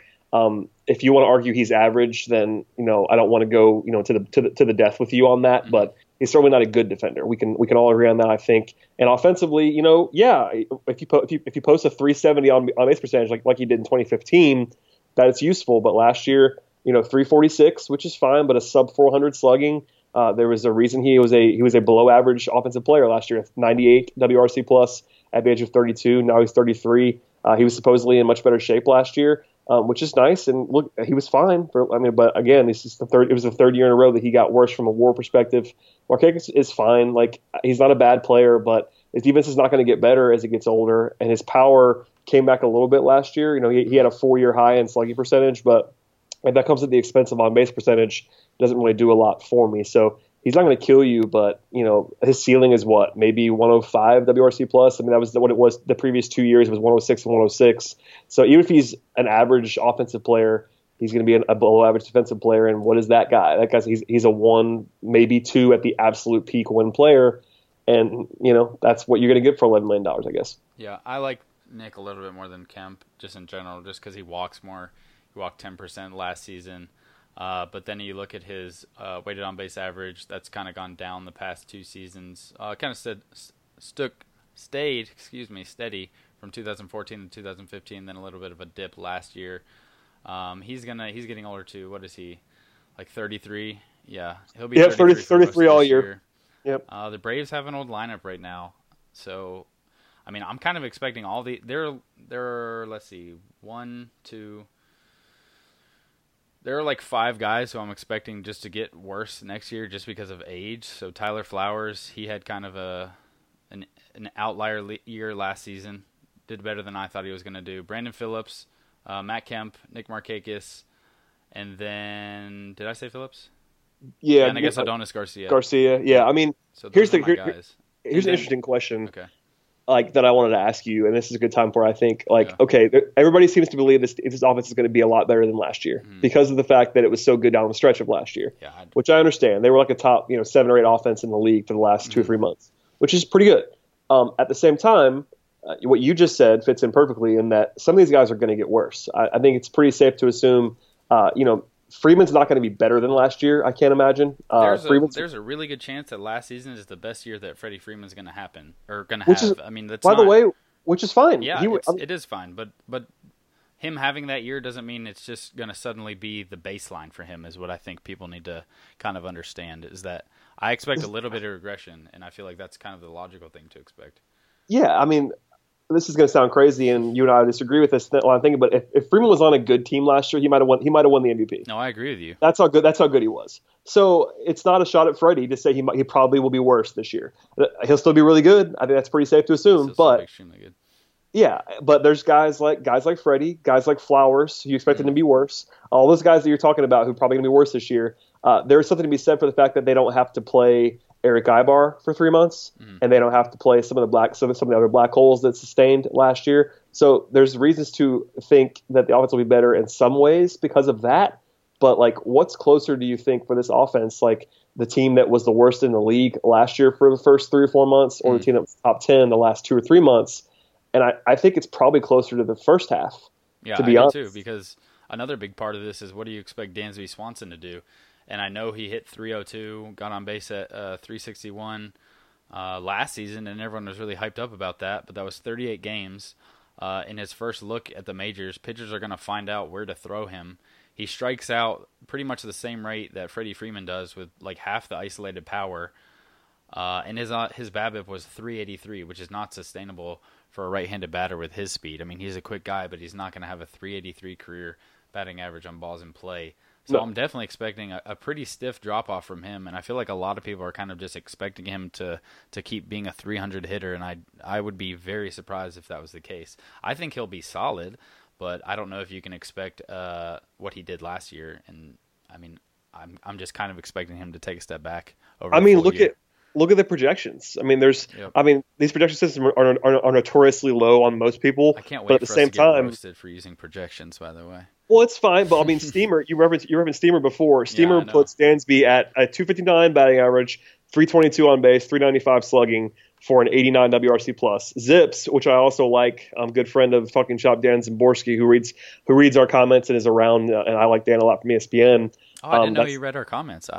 if you want to argue he's average, then, you know, I don't want to go, you know, to the death with you on that. Mm-hmm. But he's certainly not a good defender. We can all agree on that, I think. And offensively, you know, yeah, if you post a 370 on base percentage like he did in 2015, that's useful. But last year, you know, 346, which is fine, but a sub 400 slugging. There was a reason he was a below average offensive player last year, 98 WRC+ at the age of 32. Now he's 33. He was supposedly in much better shape last year, which is nice. And look, he was fine. But again, this is the third year in a row that he got worse from a WAR perspective. Markakis is fine. Like, he's not a bad player, but his defense is not going to get better as he gets older. And his power came back a little bit last year. You know, he had a 4-year high in slugging percentage, but if that comes at the expense of on-base percentage, doesn't really do a lot for me. So he's not going to kill you, but, you know, his ceiling is what, maybe 105 WRC+. I mean, that was what it was the previous 2 years. It was 106 and 106. So even if he's an average offensive player, he's going to be a below-average defensive player. And what is that guy? That guy's he's a 1, maybe 2 at the absolute peak win player. And, you know, that's what you're going to get for $11 million, I guess. Yeah, I like Nick a little bit more than Kemp, just in general, just because he walks more. He walked 10% last season. But then you look at his weighted on-base average. That's kind of gone down the past 2 seasons. Kind of stayed steady from 2014 to 2015, then a little bit of a dip last year. He's getting older too. What is he, like 33? Yeah, he'll be 33 all year. Yep. The Braves have an old lineup right now, so I mean, I'm kind of expecting all the there are, let's see, 1, 2. There are like 5 guys who I'm expecting just to get worse next year just because of age. So Tyler Flowers, he had kind of an outlier year last season. Did better than I thought he was going to do. Brandon Phillips, Matt Kemp, Nick Markakis, and then – did I say Phillips? Yeah, and I guess Adonis Garcia. Yeah. I mean, so here's an interesting question. Okay. Like that I wanted to ask you, and this is a good time for, I think, okay, everybody seems to believe this offense is going to be a lot better than last year because of the fact that it was so good down the stretch of last year, which I understand. They were like a top, 7 or 8 offense in the league for the last 2 or 3 months, which is pretty good. At the same time, what you just said fits in perfectly in that some of these guys are going to get worse. I think it's pretty safe to assume, Freeman's not going to be better than last year. I can't imagine. There's a really good chance that last season is the best year that Freddie Freeman's going to happen or going to have. Which is fine. Yeah, it is fine. But him having that year doesn't mean it's just going to suddenly be the baseline for him. Is what I think people need to kind of understand is that I expect a little bit of regression, and I feel like that's kind of the logical thing to expect. Yeah, I mean, this is going to sound crazy, and you and I disagree with this line thing. But if Freeman was on a good team last year, he might have won the MVP. No, I agree with you. That's how good he was. So it's not a shot at Freddie to say he probably will be worse this year. He'll still be really good. I think that's pretty safe to assume. But extremely good. Yeah, but there's guys like Freddie, guys like Flowers, who you expected to be worse. All those guys that you're talking about who are probably going to be worse this year. There's something to be said for the fact that they don't have to play Erick Aybar for 3 months, and they don't have to play some of the other black holes that sustained last year. So there's reasons to think that the offense will be better in some ways because of that. But what's closer do you think for this offense? Like the team that was the worst in the league last year for the first 3 or 4 months, or the team that was top 10 the last 2 or 3 months? And I think it's probably closer to the first half. Yeah, to be honest, too, because another big part of this is what do you expect Dansby Swanson to do? And I know he hit 302, got on base at 361 last season, and everyone was really hyped up about that. But that was 38 games. In his first look at the majors, pitchers are going to find out where to throw him. He strikes out pretty much the same rate that Freddie Freeman does with half the isolated power. And his BABIP was 383, which is not sustainable for a right-handed batter with his speed. I mean, he's a quick guy, but he's not going to have a 383 career batting average on balls in play. So I'm definitely expecting a pretty stiff drop-off from him, and I feel like a lot of people are kind of just expecting him to keep being a 300 hitter, and I would be very surprised if that was the case. I think he'll be solid, but I don't know if you can expect what he did last year. And, I mean, I'm just kind of expecting him to take a step back over Look at the projections. I mean, these projection systems are notoriously low on most people. I can't wait to get roasted for using projections, by the way. Well, it's fine, but I mean, Steamer. You referenced Steamer before. Steamer puts Dansby at a 259 batting average, 322 on base, 395 slugging for an 89 WRC plus. Zips, which I also like. I'm a good friend of Talking Chop Dan Zimborski, who reads our comments and is around. And I like Dan a lot from ESPN. Oh, I didn't know you read our comments.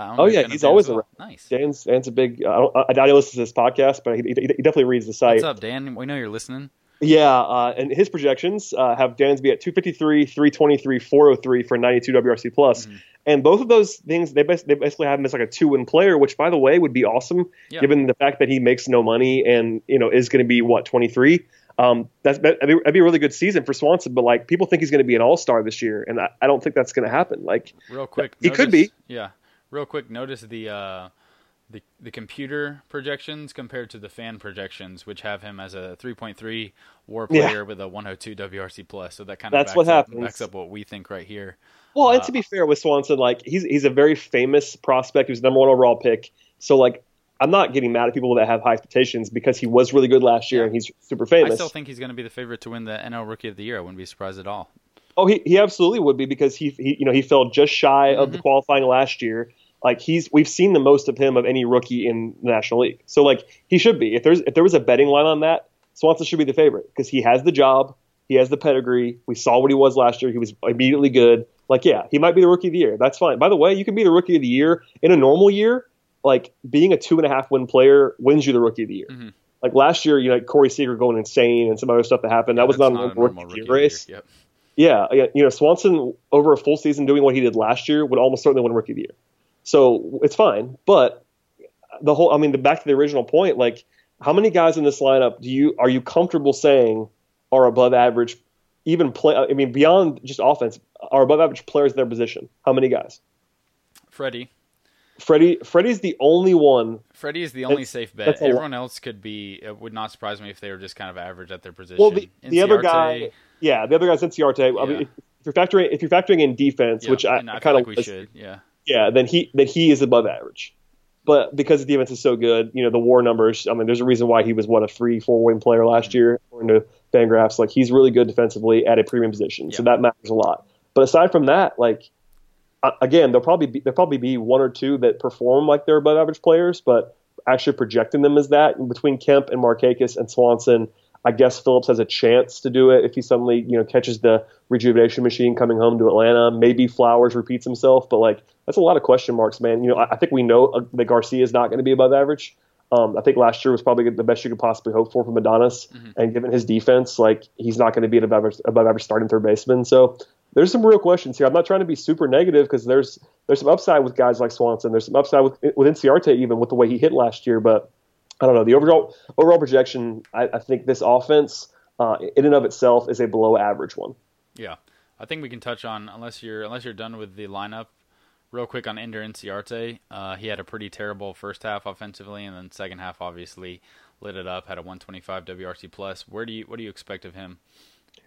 He's always around. Nice. Dan's a big. I doubt he listens to this podcast, but he definitely reads the site. What's up, Dan? We know you're listening. Yeah, and his projections have Dansby at 253, 323, 403 for 92 WRC+. And both of those things, they basically have him as a two-win player, which, by the way, would be awesome, given the fact that he makes no money and is going to be, 23? That'd be a really good season for Swanson, but people think he's going to be an all-star this year, and I don't think that's going to happen. Real quick. He could be. Yeah, real quick, notice the computer projections compared to the fan projections, which have him as a 3.3 WAR player with a 102 WRC plus. So that kind of backs up what we think right here. Well, and to be fair with Swanson, he's a very famous prospect. He was the number 1 overall pick. So I'm not getting mad at people that have high expectations because he was really good last year and he's super famous. I still think he's going to be the favorite to win the NL Rookie of the Year. I wouldn't be surprised at all. Oh, he absolutely would be because he fell just shy of the qualifying last year. We've seen the most of him of any rookie in the National League. So he should be. If there was a betting line on that, Swanson should be the favorite because he has the job, he has the pedigree. We saw what he was last year. He was immediately good. He might be the Rookie of the Year. That's fine. By the way, you can be the Rookie of the Year in a normal year. Being a 2.5 win player wins you the Rookie of the Year. Last year, Corey Seager going insane and some other stuff that happened. That was not a rookie race. Year. Yep. Yeah, Swanson over a full season doing what he did last year would almost certainly win Rookie of the Year. So it's fine, but back to the original point, how many guys in this lineup are you comfortable saying are above average, beyond just offense, are above average players in their position? How many guys? Freddie's the only one. Freddie is the only safe bet. Everyone else could be. It would not surprise me if they were just kind of average at their position. Well, the other guy, the other guy's Inciarte. Yeah. I mean, if you're factoring in defense, which I kind of we should. Yeah, then he is above average. But because the defense is so good, you know, the WAR numbers, I mean, there's a reason why he was one of 3 4-win player last year, according to Fangraphs. Like, he's really good defensively at a premium position, so that matters a lot. But aside from that, like, again, there'll probably be one or two that perform like they're above average players, but actually projecting them as that, and between Kemp and Markakis and Swanson, I guess Phillips has a chance to do it if he suddenly, you know, catches the rejuvenation machine coming home to Atlanta. Maybe Flowers repeats himself, but like, that's a lot of question marks, man. You know, I think we know that Garcia is not going to be above average. I think last year was probably the best you could possibly hope for from Adonis, and given his defense, like, he's not going to be an above average starting third baseman. So there's some real questions here. I'm not trying to be super negative because there's some upside with guys like Swanson. There's some upside with Inciarte, even with the way he hit last year, but. I don't know. The overall projection, I think this offense in and of itself is a below average one. Yeah. I think we can touch on, unless you're done with the lineup, real quick on Ender Inciarte. He had a pretty terrible first half offensively, and then second half obviously lit it up, had a 125 WRC plus. What do you expect of him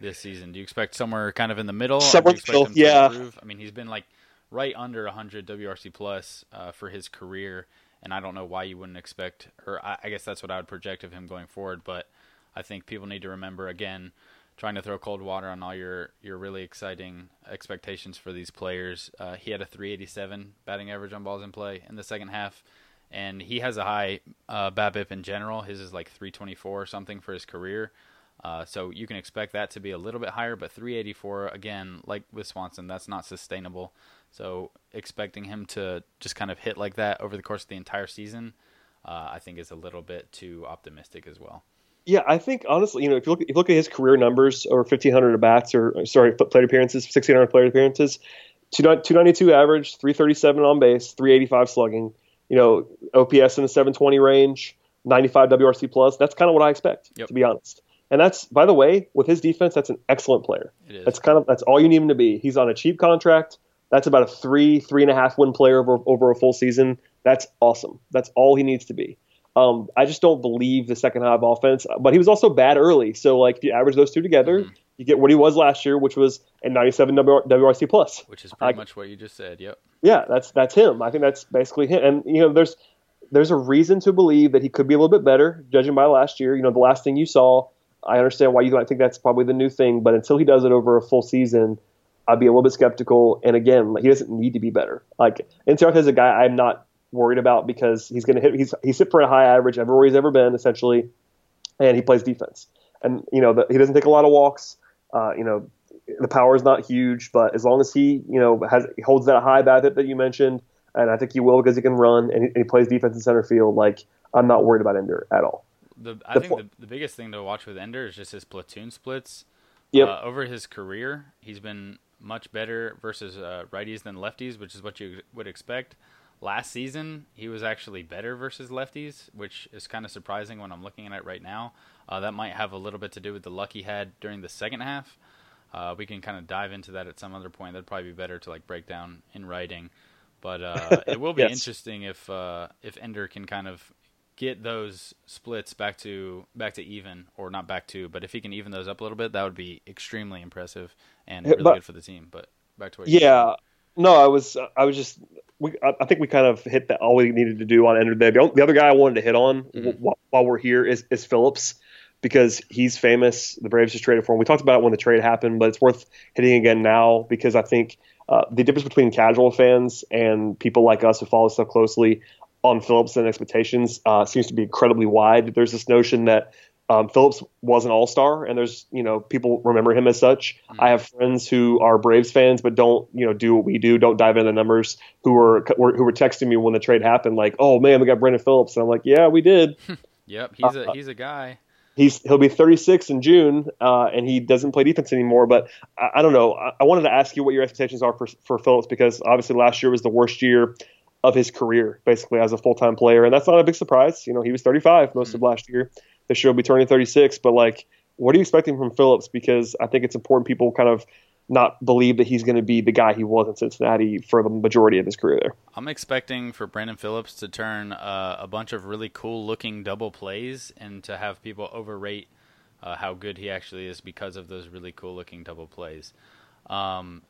this season? Do you expect somewhere kind of in the middle? Somewhere in the middle, yeah. Improve? I mean, he's been like right under 100 WRC plus for his career. And I don't know why you wouldn't expect, or I guess that's what I would project of him going forward. But I think people need to remember, again, trying to throw cold water on all your really exciting expectations for these players. He had a 387 batting average on balls in play in the second half. And he has a high BABIP in general. His is like 324 or something for his career. So you can expect that to be a little bit higher. But 384, again, like with Swanson, that's not sustainable. So expecting him to just kind of hit like that over the course of the entire season, I think is a little bit too optimistic as well. Yeah, I think honestly, you know, if you look at his career numbers, over 1,500 at bats, or sorry, plate appearances, 1,600 plate appearances, 292 average, 337 on base, 385 slugging, you know, OPS in the 720 range, 95 WRC plus. That's kind of what I expect, to be honest. And that's, by the way, with his defense, that's an excellent player. It is. That's all you need him to be. He's on a cheap contract. That's about a 3.5 win player over a full season. That's awesome. That's all he needs to be. I just don't believe the second half offense, but he was also bad early. So like, if you average those two together, you get what he was last year, which was a 97 WRC plus, which is pretty much what you just said. Yep. Yeah, that's him. I think that's basically him. And you know, there's a reason to believe that he could be a little bit better, judging by last year. You know, the last thing you saw. I understand why you might think that's probably the new thing, but until he does it over a full season, I'd be a little bit skeptical. And again, like, he doesn't need to be better. Like, Inciarte is a guy I'm not worried about because he's going to hit. He's hit for a high average everywhere he's ever been, essentially, and he plays defense. And you know, he doesn't take a lot of walks. You know, the power is not huge, but as long as he, you know, holds that high BABIP that you mentioned, and I think he will because he can run and he plays defense in center field. Like, I'm not worried about Ender at all. I think the biggest thing to watch with Ender is just his platoon splits. Yep. Over his career, he's been much better versus righties than lefties, which is what you would expect. Last season, he was actually better versus lefties, which is kind of surprising when I'm looking at it right now. That might have a little bit to do with the luck he had during the second half. We can kind of dive into that at some other point. That'd probably be better to like break down in writing. But it will be interesting if Ender can kind of get those splits back to even, or not back to, but if he can even those up a little bit, that would be extremely impressive and really good for the team. But back to what you said. No, I was just, I think we kind of hit that all we needed to do on Ender. The other guy I wanted to hit on while we're here is Phillips, because he's famous. The Braves just traded for him. We talked about it when the trade happened, but it's worth hitting again now because I think the difference between casual fans and people like us who follow stuff closely on Phillips and expectations seems to be incredibly wide. There's this notion that Phillips was an all-star, and there's, you know, people remember him as such. I have friends who are Braves fans, but don't, you know, do what we do. Don't dive into the numbers. Who were texting me when the trade happened, like, "Oh man, we got Brandon Phillips," and I'm like, "Yeah, we did." Yep, he's a guy. He'll be 36 in June, and he doesn't play defense anymore. But I don't know. I wanted to ask you what your expectations are for Phillips, because obviously last year was the worst year of his career, basically, as a full-time player. And that's not a big surprise. You know, he was 35 most of last year. This year will be turning 36. But, like, what are you expecting from Phillips? Because I think it's important people kind of not believe that he's going to be the guy he was in Cincinnati for the majority of his career there. I'm expecting for Brandon Phillips to turn a bunch of really cool-looking double plays and to have people overrate how good he actually is because of those really cool-looking double plays.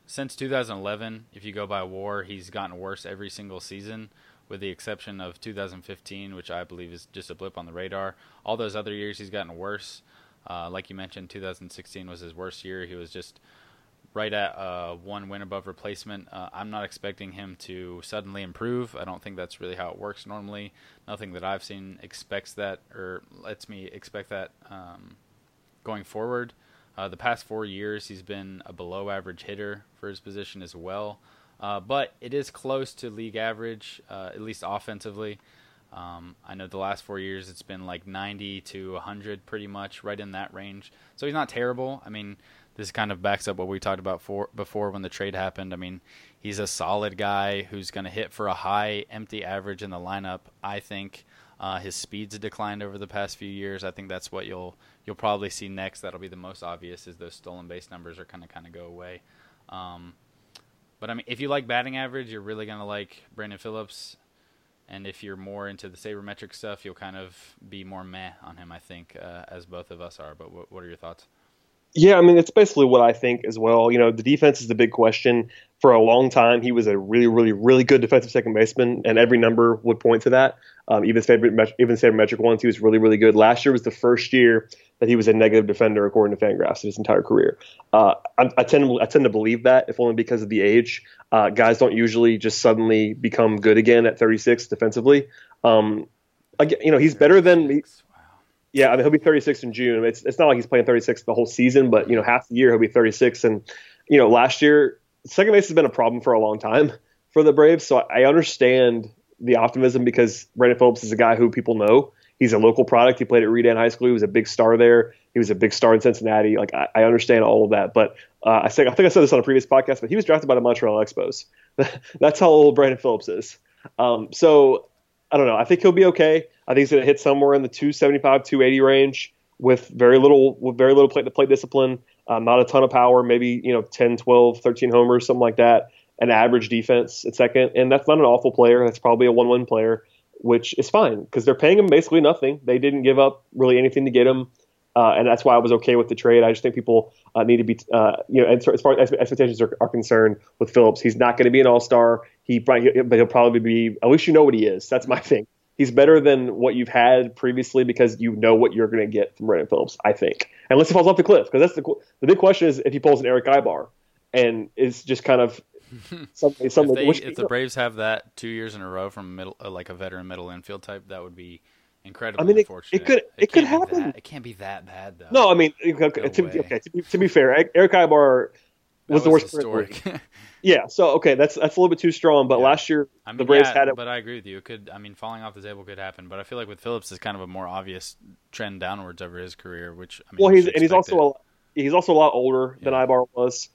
Since 2011, if you go by WAR, he's gotten worse every single season, with the exception of 2015, which I believe is just a blip on the radar. All those other years, he's gotten worse. Like you mentioned, 2016 was his worst year. He was just right at one win above replacement. I'm not expecting him to suddenly improve. I don't think that's really how it works normally. Nothing that I've seen expects that or lets me expect that going forward. The past 4 years, he's been a below-average hitter for his position as well. But it is close to league average, at least offensively. I know the last 4 years it's been like 90 to 100 pretty much, right in that range. So he's not terrible. I mean, this kind of backs up what we talked about before when the trade happened. I mean, he's a solid guy who's going to hit for a high empty average in the lineup, I think. His speed's declined over the past few years. I think that's what you'll probably see next. That'll be the most obvious, is those stolen base numbers are kind of go away. But I mean, if you like batting average, you're really going to like Brandon Phillips. And if you're more into the sabermetric stuff, you'll kind of be more meh on him, I think, as both of us are. But what are your thoughts? Yeah, I mean, it's basically what I think as well. You know, the defense is the big question. For a long time, he was a really, really, really good defensive second baseman, and every number would point to that. Even sabermetric ones, he was really, really good. Last year was the first year that he was a negative defender, according to Fangraphs, in his entire career. I tend to believe that, if only because of the age. Guys don't usually just suddenly become good again at 36 defensively. You know, he's better than... Yeah, I mean, he'll be 36 in June. It's not like he's playing 36 the whole season, but, you know, half the year he'll be 36. And, you know, last year, second base has been a problem for a long time for the Braves. So I understand the optimism, because Brandon Phillips is a guy who people know. He's a local product. He played at Redan High School. He was a big star there. He was a big star in Cincinnati. Like, I understand all of that. But I think I said this on a previous podcast, but he was drafted by the Montreal Expos. That's how old Brandon Phillips is. So I don't know. I think he'll be okay. I think he's going to hit somewhere in the 275, 280 range with very little play-to-play discipline, not a ton of power, maybe, you know, 10, 12, 13 homers, something like that, an average defense at second. And that's not an awful player. That's probably a 1-1 player, which is fine because they're paying him basically nothing. They didn't give up really anything to get him, and that's why I was okay with the trade. I just think people need to be, you know, as far as expectations are concerned with Phillips, he's not going to be an all-star, but he'll probably be, at least you know what he is. That's my thing. He's better than what you've had previously because you know what you're going to get from Brandon Phillips, I think. Unless he falls off the cliff, because that's the big question is if he pulls an Erick Aybar and is just kind of something. If the Braves have that 2 years in a row from a veteran middle infield type, that would be incredibly unfortunate. It could happen. It can't be that bad though. No, I mean, to be fair, Erick Aybar was the worst player. Yeah, so okay, that's a little bit too strong. But yeah. Last year, I mean, the Braves had it. But I agree with you. It could, I mean, falling off the table could happen. But I feel like with Phillips, it's kind of a more obvious trend downwards over his career. Which I mean, well, he's also a lot older than Aybar was.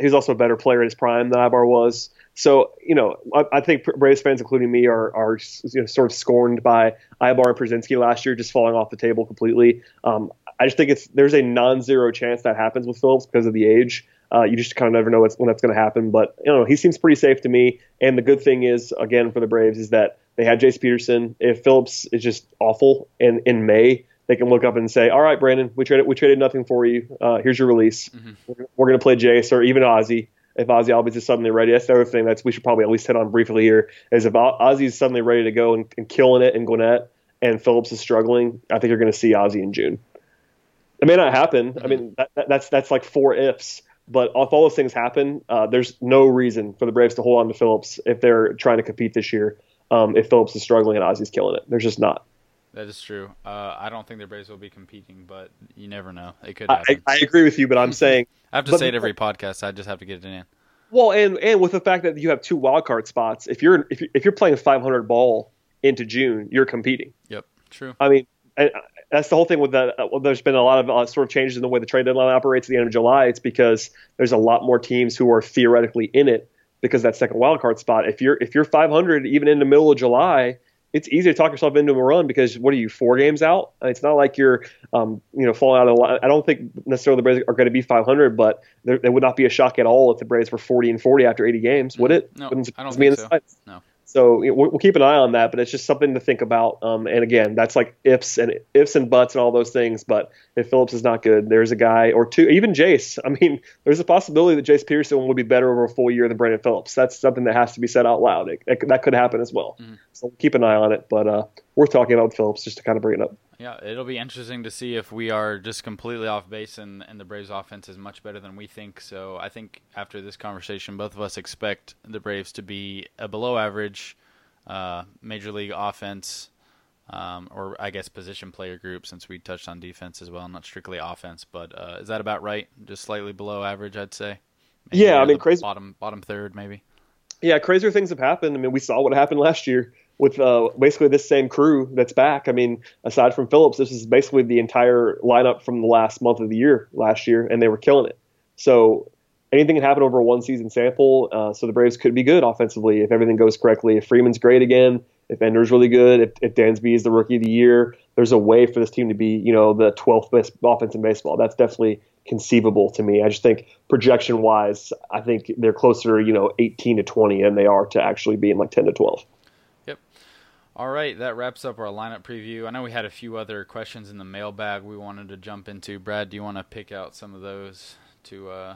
He's also a better player in his prime than Aybar was. So you know, I think Braves fans, including me, are you know, sort of scorned by Aybar and Przinski last year just falling off the table completely. I just think there's a non-zero chance that happens with Phillips because of the age. You just kind of never know when that's going to happen. But, you know, he seems pretty safe to me. And the good thing is, again, for the Braves, is that they have Jace Peterson. If Phillips is just awful in May, they can look up and say, all right, Brandon, we traded nothing for you. Here's your release. Mm-hmm. We're going to play Jace or even Ozzie. If Ozzie Albies is suddenly ready, that's the other thing that we should probably at least hit on briefly here, is if Ozzie is suddenly ready to go and killing it in Gwinnett and Phillips is struggling, I think you're going to see Ozzie in June. It may not happen. Mm-hmm. I mean, that's like four ifs. But if all those things happen, there's no reason for the Braves to hold on to Phillips if they're trying to compete this year. If Phillips is struggling and Ozzie's killing it, there's just not. That is true. I don't think the Braves will be competing, but you never know. It could happen. I agree with you, but I'm saying I have to say it every podcast. I just have to get it in. Well, and with the fact that you have two wild card spots, if you're playing 500 ball into June, you're competing. Yep, true. I mean. And that's the whole thing with that. There's been a lot of sort of changes in the way the trade deadline operates at the end of July. It's because there's a lot more teams who are theoretically in it because that second wild card spot. If you're 500 even in the middle of July, it's easy to talk yourself into a run because what are you, 4 games out? It's not like you're you know, falling out of the line. I don't think necessarily the Braves are going to be 500, but there would not be a shock at all if the Braves were 40-40 after 80 games, would it? No, I don't think so. No. So we'll keep an eye on that, but it's just something to think about. And again, that's like ifs and buts and all those things. But if Phillips is not good, there's a guy or two, even Jace. I mean, there's a possibility that Jace Peterson would be better over a full year than Brandon Phillips. That's something that has to be said out loud. That could happen as well. Mm. So keep an eye on it. But we're talking about Phillips just to kind of bring it up. Yeah, it'll be interesting to see if we are just completely off base and the Braves offense is much better than we think. So I think after this conversation, both of us expect the Braves to be a below average major league offense, or I guess position player group, since we touched on defense as well, not strictly offense. But is that about right? Just slightly below average, I'd say. Maybe yeah, I mean, crazy. Bottom third, maybe. Yeah, crazier things have happened. I mean, we saw what happened last year with basically this same crew that's back. I mean, aside from Phillips, this is basically the entire lineup from the last month of the year last year, and they were killing it. So anything can happen over a one-season sample, so the Braves could be good offensively if everything goes correctly. If Freeman's great again, if Ender's really good, if Dansby is the Rookie of the Year, there's a way for this team to be, you know, the 12th best offense in baseball. That's definitely conceivable to me. I just think projection-wise, I think they're closer, you know, 18 to 20 than they are to actually being like 10 to 12. All right, that wraps up our lineup preview. I know we had a few other questions in the mailbag we wanted to jump into. Brad, do you want to pick out some of those to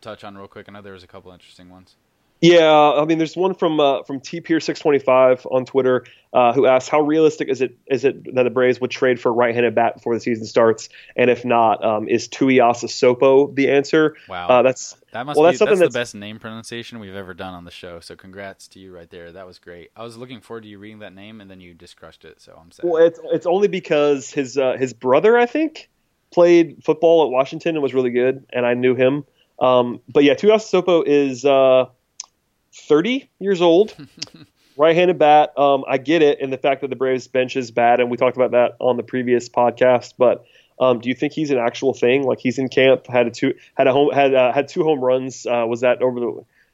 touch on real quick? I know there was a couple interesting ones. Yeah, I mean, there's one from TPeer625 on Twitter who asked, how realistic is it that the Braves would trade for a right-handed bat before the season starts? And if not, is Tuiasosopo the answer? Wow, that's the best name pronunciation we've ever done on the show. So congrats to you right there. That was great. I was looking forward to you reading that name, and then you just crushed it. So I'm sad. Well, it's only because his brother, I think, played football at Washington and was really good, and I knew him. But yeah, Tuiasosopo is 30 years old, right-handed bat. I get it, and the fact that the Braves bench is bad, and we talked about that on the previous podcast. But do you think he's an actual thing? Like, he's in camp, had two home runs. Was that over the?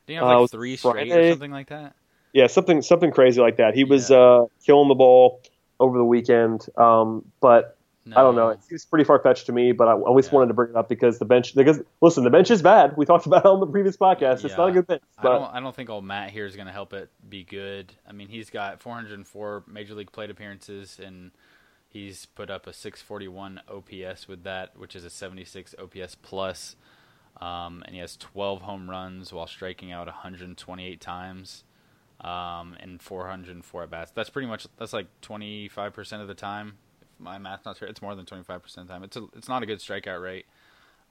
Didn't he have like three straight Friday? Or something like that? Yeah, something crazy like that. He was killing the ball over the weekend, but. No. I don't know. It seems pretty far-fetched to me, but I always wanted to bring it up because the bench is bad. We talked about it on the previous podcast. It's not a good bench. But I don't think old Matt here is going to help it be good. I mean, he's got 404 Major League plate appearances, and he's put up a 641 OPS with that, which is a 76 OPS plus. And he has 12 home runs while striking out 128 times. And 404 at-bats. That's like 25% of the time. My math's not sure. It's more than 25% of the time. It's not a good strikeout rate.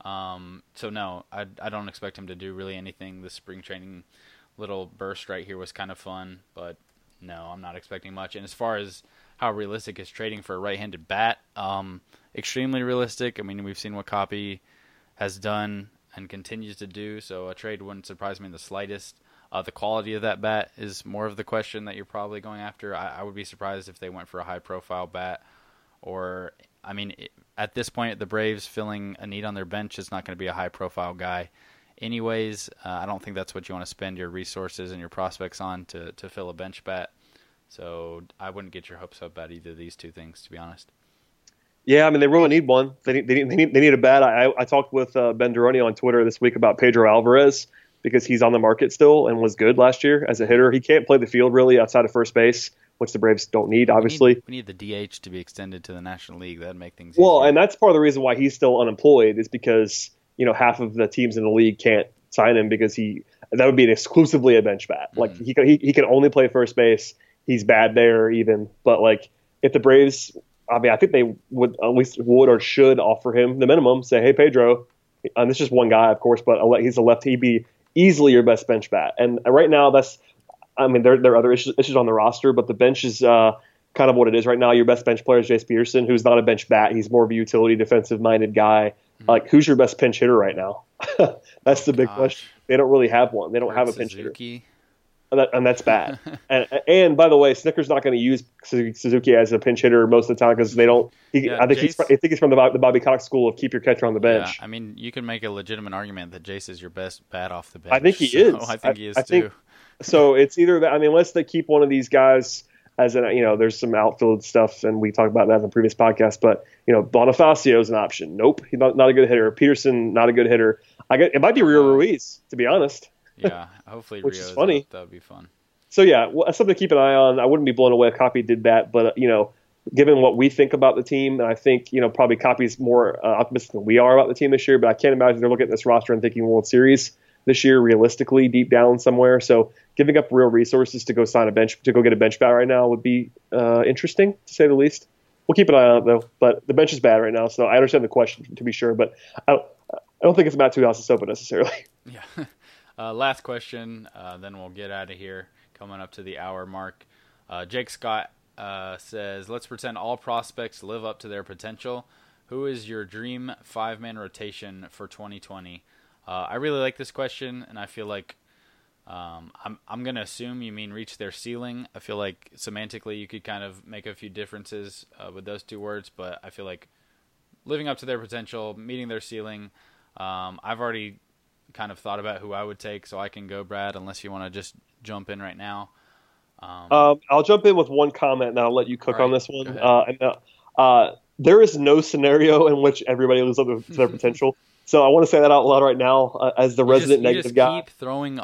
So no, I don't expect him to do really anything. The spring training little burst right here was kind of fun, but no, I'm not expecting much. And as far as how realistic is trading for a right-handed bat, extremely realistic. I mean, we've seen what Copy has done and continues to do, so a trade wouldn't surprise me in the slightest. The quality of that bat is more of the question that you're probably going after. I would be surprised if they went for a high-profile bat. Or, I mean, at this point, the Braves filling a need on their bench is not going to be a high-profile guy. Anyways, I don't think that's what you want to spend your resources and your prospects on to fill a bench bat. So I wouldn't get your hopes up about either of these two things, to be honest. Yeah, I mean, they really need one. They need a bat. I talked with Ben Duroni on Twitter this week about Pedro Alvarez because he's on the market still and was good last year as a hitter. He can't play the field really outside of first base, which the Braves don't need, obviously. We need the DH to be extended to the National League. That'd make things easier. Well, and that's part of the reason why he's still unemployed is because, you know, half of the teams in the league can't sign him because that would be an exclusively a bench bat. Mm-hmm. Like, he can only play first base. He's bad there even. But, like, if the Braves, I mean, I think they would at least would or should offer him the minimum, say, hey, Pedro, and this is just one guy, of course, but he's a lefty. He'd be easily your best bench bat. And right now that's – I mean, there are other issues on the roster, but the bench is kind of what it is right now. Your best bench player is Jace Peterson, who's not a bench bat. He's more of a utility, defensive-minded guy. Mm-hmm. Like, who's your best pinch hitter right now? That's the big question. They don't really have one. They don't have a pinch hitter. And that's bad. and by the way, Snicker's not going to use Suzuki as a pinch hitter most of the time because they don't. I think he's from the Bobby Cox school of keep your catcher on the bench. Yeah, I mean, you can make a legitimate argument that Jace is your best bat off the bench. I think he is. I think he is too. So it's either that. I mean, unless they keep one of these guys as an, you know, there's some outfield stuff, and we talked about that in the previous podcast. But you know, Bonifacio is an option. Nope, he's not a good hitter. Peterson, not a good hitter. It might be Rio Ruiz, to be honest. Yeah, hopefully Rio. Which is funny. That would be fun. So yeah, something to keep an eye on. I wouldn't be blown away if Copy did that, but given what we think about the team, and I think probably Copy's more optimistic than we are about the team this year. But I can't imagine they're looking at this roster and thinking World Series this year, realistically, deep down somewhere. So giving up real resources to go sign a bench, to go get a bench bat right now would be interesting, to say the least. We'll keep an eye on it, though. But the bench is bad right now, so I understand the question, to be sure. But I don't think it's about Tuiasosopo necessarily. Yeah. Last question, then we'll get out of here. Coming up to the hour mark. Jake Scott says, let's pretend all prospects live up to their potential. Who is your dream five-man rotation for 2020? I really like this question, and I feel like I'm going to assume you mean reach their ceiling. I feel like semantically you could kind of make a few differences with those two words, but I feel like living up to their potential, meeting their ceiling. I've already kind of thought about who I would take, so I can go, Brad, unless you want to just jump in right now. I'll jump in with one comment, and I'll let you cook on this one. There is no scenario in which everybody lives up to their potential. So I want to say that out loud right now as the resident negative guy. You just keep throwing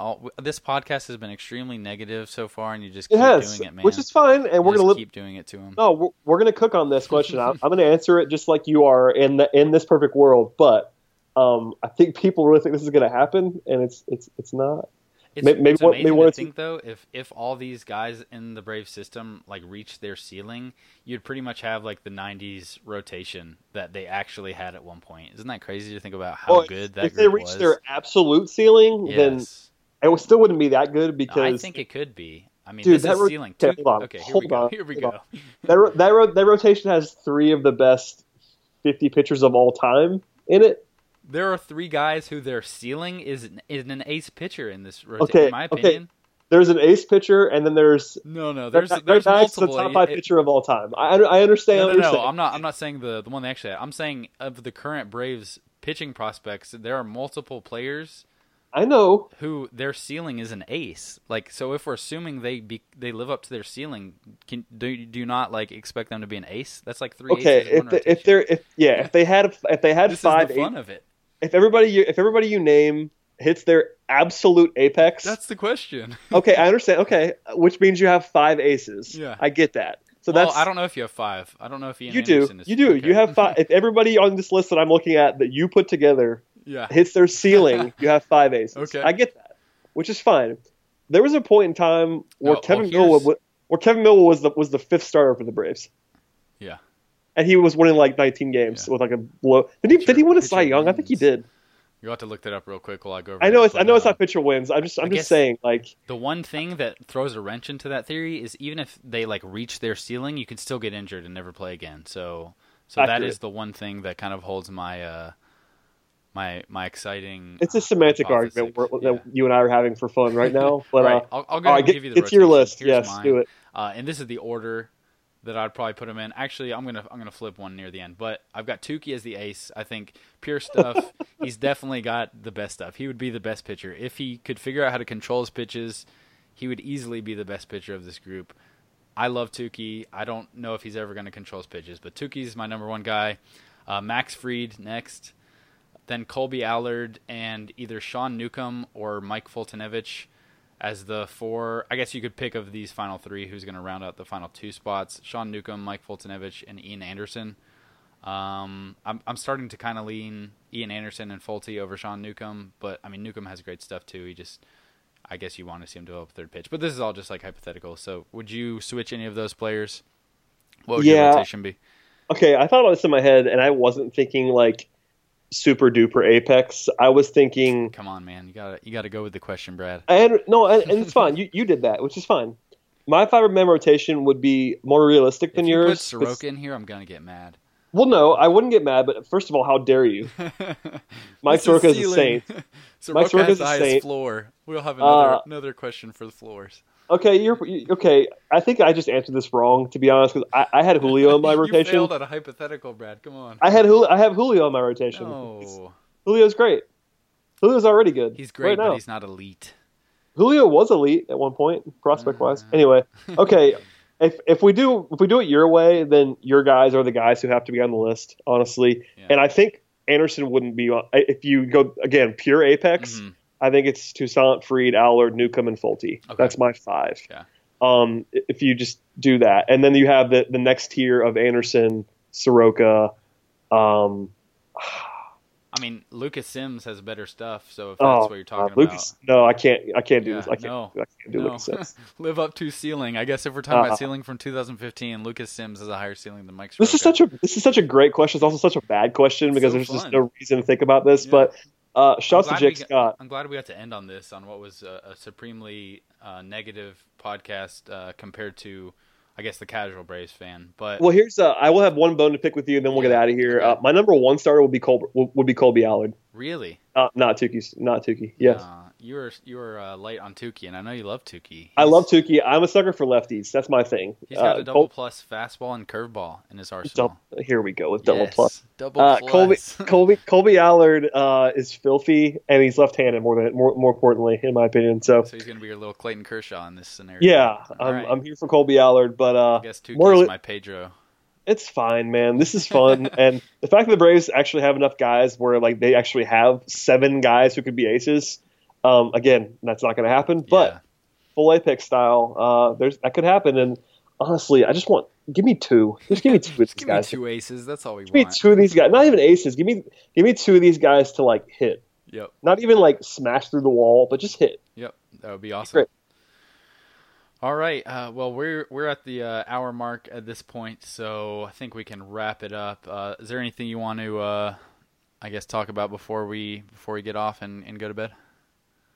this podcast has been extremely negative so far, and you just keep doing it, man. Which is fine, and we're going to keep doing it to him. No, we're going to cook on this question. I'm going to answer it just like you are in this perfect world, but I think people really think this is going to happen, and it's not. It's amazing to think, though, if all these guys in the Brave system like reach their ceiling, you'd pretty much have like the 90s rotation that they actually had at one point. Isn't that crazy to think about how good that group was? If they reached their absolute ceiling, then it still wouldn't be that good because... No, I think it could be. I mean, dude, that ceiling. Hold on. Here we go. That rotation has three of the best 50 pitchers of all time in it. There are three guys who their ceiling is an ace pitcher in this rotation, in my opinion. There's an ace pitcher, and then there's... No, there's multiple. The top five pitcher of all time. I understand what you're saying. I'm not saying the one they actually have. I'm saying of the current Braves pitching prospects, there are multiple players... I know. Who their ceiling is an ace. Like, so if we're assuming they live up to their ceiling, do you not like expect them to be an ace? That's like three aces in one rotation. If they had five... This is the fun of it. If everybody you name hits their absolute apex, that's the question. Okay, I understand. Okay, which means you have five aces. Yeah, I get that. So I don't know if you have five. I don't know if you do. Okay. You have five. If everybody on this list that I'm looking at that you put together hits their ceiling, you have five aces. Okay, I get that, which is fine. There was a point in time where Kevin Millwood was the fifth starter for the Braves. Yeah. And he was winning like 19 games with like a blow. Did he win a Cy Young? I think he did. You have to look that up real quick while I go over. I know it's not pitcher wins. I'm just saying, like, the one thing that throws a wrench into that theory is even if they like reach their ceiling, you can still get injured and never play again. So that is the one thing that kind of holds my my exciting. It's a semantic argument that you and I are having for fun right now. But right. I'll go ahead and give you the rotation. Your list. Here's mine. Do it. And this is the order that I'd probably put him in. Actually, I'm gonna flip one near the end, but I've got Touki as the ace. I think pure stuff. He's definitely got the best stuff. He would be the best pitcher if he could figure out how to control his pitches. He would easily be the best pitcher of this group. I love Touki. I don't know if he's ever going to control his pitches, but Tuki's my number one guy. Max Fried next, then Colby Allard and either Sean Newcomb or Mike Foltynewicz. As the four, I guess you could pick of these final three who's going to round out the final two spots. Sean Newcomb, Mike Foltynewicz, and Ian Anderson. I'm starting to kind of lean Ian Anderson and Folty over Sean Newcomb, but, I mean, Newcomb has great stuff too. He just, I guess you want to see him develop third pitch. But this is all just like hypothetical. So would you switch any of those players? What would your rotation be? Okay, I thought about this in my head, and I wasn't thinking like super duper apex. I was thinking, come on, man, you gotta go with the question, Brad. And it's fine. You did that, which is fine. My five-man rotation would be more realistic than yours. If you put Soroka in here, I'm gonna get mad. Well, no, I wouldn't get mad, but first of all, how dare you? Mike Soroka is a saint. Soroka has the highest floor. We'll have another question for the floors. Okay, okay. I think I just answered this wrong, to be honest, because I had Julio in my rotation. You failed at a hypothetical, Brad. Come on. I have Julio in my rotation. No. Julio's great. Julio's already good. He's great, but he's not elite. Julio was elite at one point, prospect-wise. Anyway, okay. if we do it your way, then your guys are the guys who have to be on the list, honestly. Yeah. And I think Anderson wouldn't be on, if you go again pure apex. Mm-hmm. I think it's Toussaint, Fried, Allard, Newcomb, and Folty. Okay. That's my five. Yeah. If you just do that. And then you have the next tier of Anderson, Soroka. I mean, Lucas Sims has better stuff, so if that's what you're talking about. No, I can't do this. I can't do Lucas Sims. Live up to ceiling. I guess if we're talking about ceiling from 2015, Lucas Sims has a higher ceiling than Mike Soroka. This is such a great question. It's also such a bad question because there's just no reason to think about this. Yeah. But shouts to Jake Scott. I'm glad we got to end on this, on what was a supremely negative podcast compared to, I guess, the casual Braves fan. But well, here's I will have one bone to pick with you, and then we'll get out of here. My number one starter would be Colby Allard. Really? Not Touki. Yes. You were light on Touki, and I know you love Touki. I love Touki. I'm a sucker for lefties. That's my thing. He's got a double plus fastball and curveball in his arsenal. Here we go with double plus. Double plus. Colby Allard is filthy, and he's left-handed more importantly, in my opinion. So he's gonna be your little Clayton Kershaw in this scenario. Yeah, I'm here for Colby Allard, but I guess Touki is my Pedro. It's fine, man. This is fun. And the fact that the Braves actually have enough guys where they actually have 7 guys who could be aces, again, that's not going to happen. But full A-pick style, that could happen. And honestly, I just want – give me 2. Just give me 2 of these guys. Give me 2 aces. That's all we want. Give me 2 of these guys. Not even aces. Give me 2 of these guys to, hit. Yep. Not even, smash through the wall, but just hit. Yep. That would be awesome. Great. All right. Well, we're at the hour mark at this point, so I think we can wrap it up. Is there anything you want to, talk about before we get off and go to bed?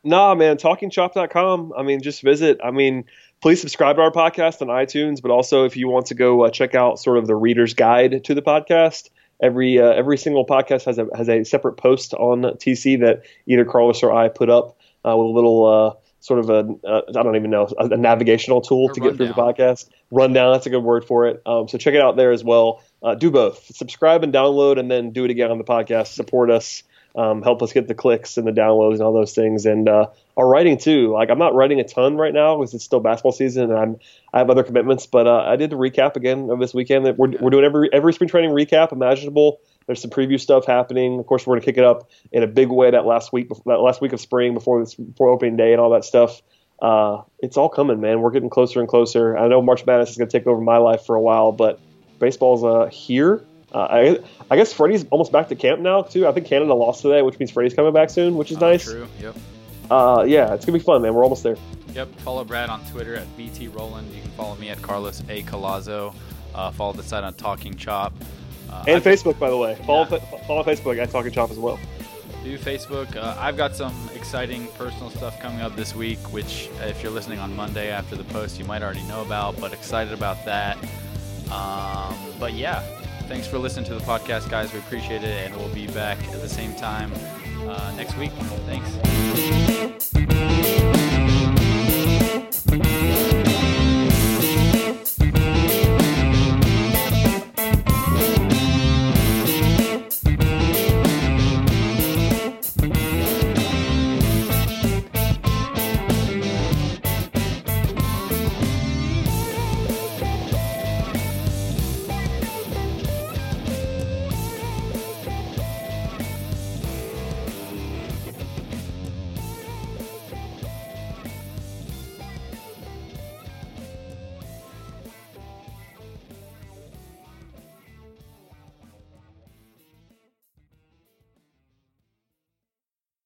Nah, man. TalkingChop.com. I mean, just visit. I mean, please subscribe to our podcast on iTunes, but also if you want to go check out sort of the reader's guide to the podcast. Every single podcast has a separate post on TC that either Carlos or I put up with a little. Sort of a navigational tool to get through the podcast. Rundown, that's a good word for it. So check it out there as well. Do both. Subscribe and download, and then do it again on the podcast. Support us. Help us get the clicks and the downloads and all those things. And our writing, too. I'm not writing a ton right now because it's still basketball season, and I have other commitments. But I did the recap again of this weekend. We're doing every spring training recap imaginable. There's some preview stuff happening. Of course, we're going to kick it up in a big way that last week of spring before opening day and all that stuff. It's all coming, man. We're getting closer and closer. I know March Madness is going to take over my life for a while, but baseball's here. I guess Freddie's almost back to camp now, too. I think Canada lost today, which means Freddie's coming back soon, which is nice. True, yep. Yeah, it's going to be fun, man. We're almost there. Yep. Follow Brad on Twitter at BT Roland. You can follow me at Carlos A. Colazo. Follow the site on Talking Chop. And Facebook, by the way. Follow Facebook at Talking Chop as well. Do Facebook. I've got some exciting personal stuff coming up this week, which if you're listening on Monday after the post, you might already know about, but excited about that. But yeah, thanks for listening to the podcast, guys. We appreciate it, and we'll be back at the same time next week. Thanks.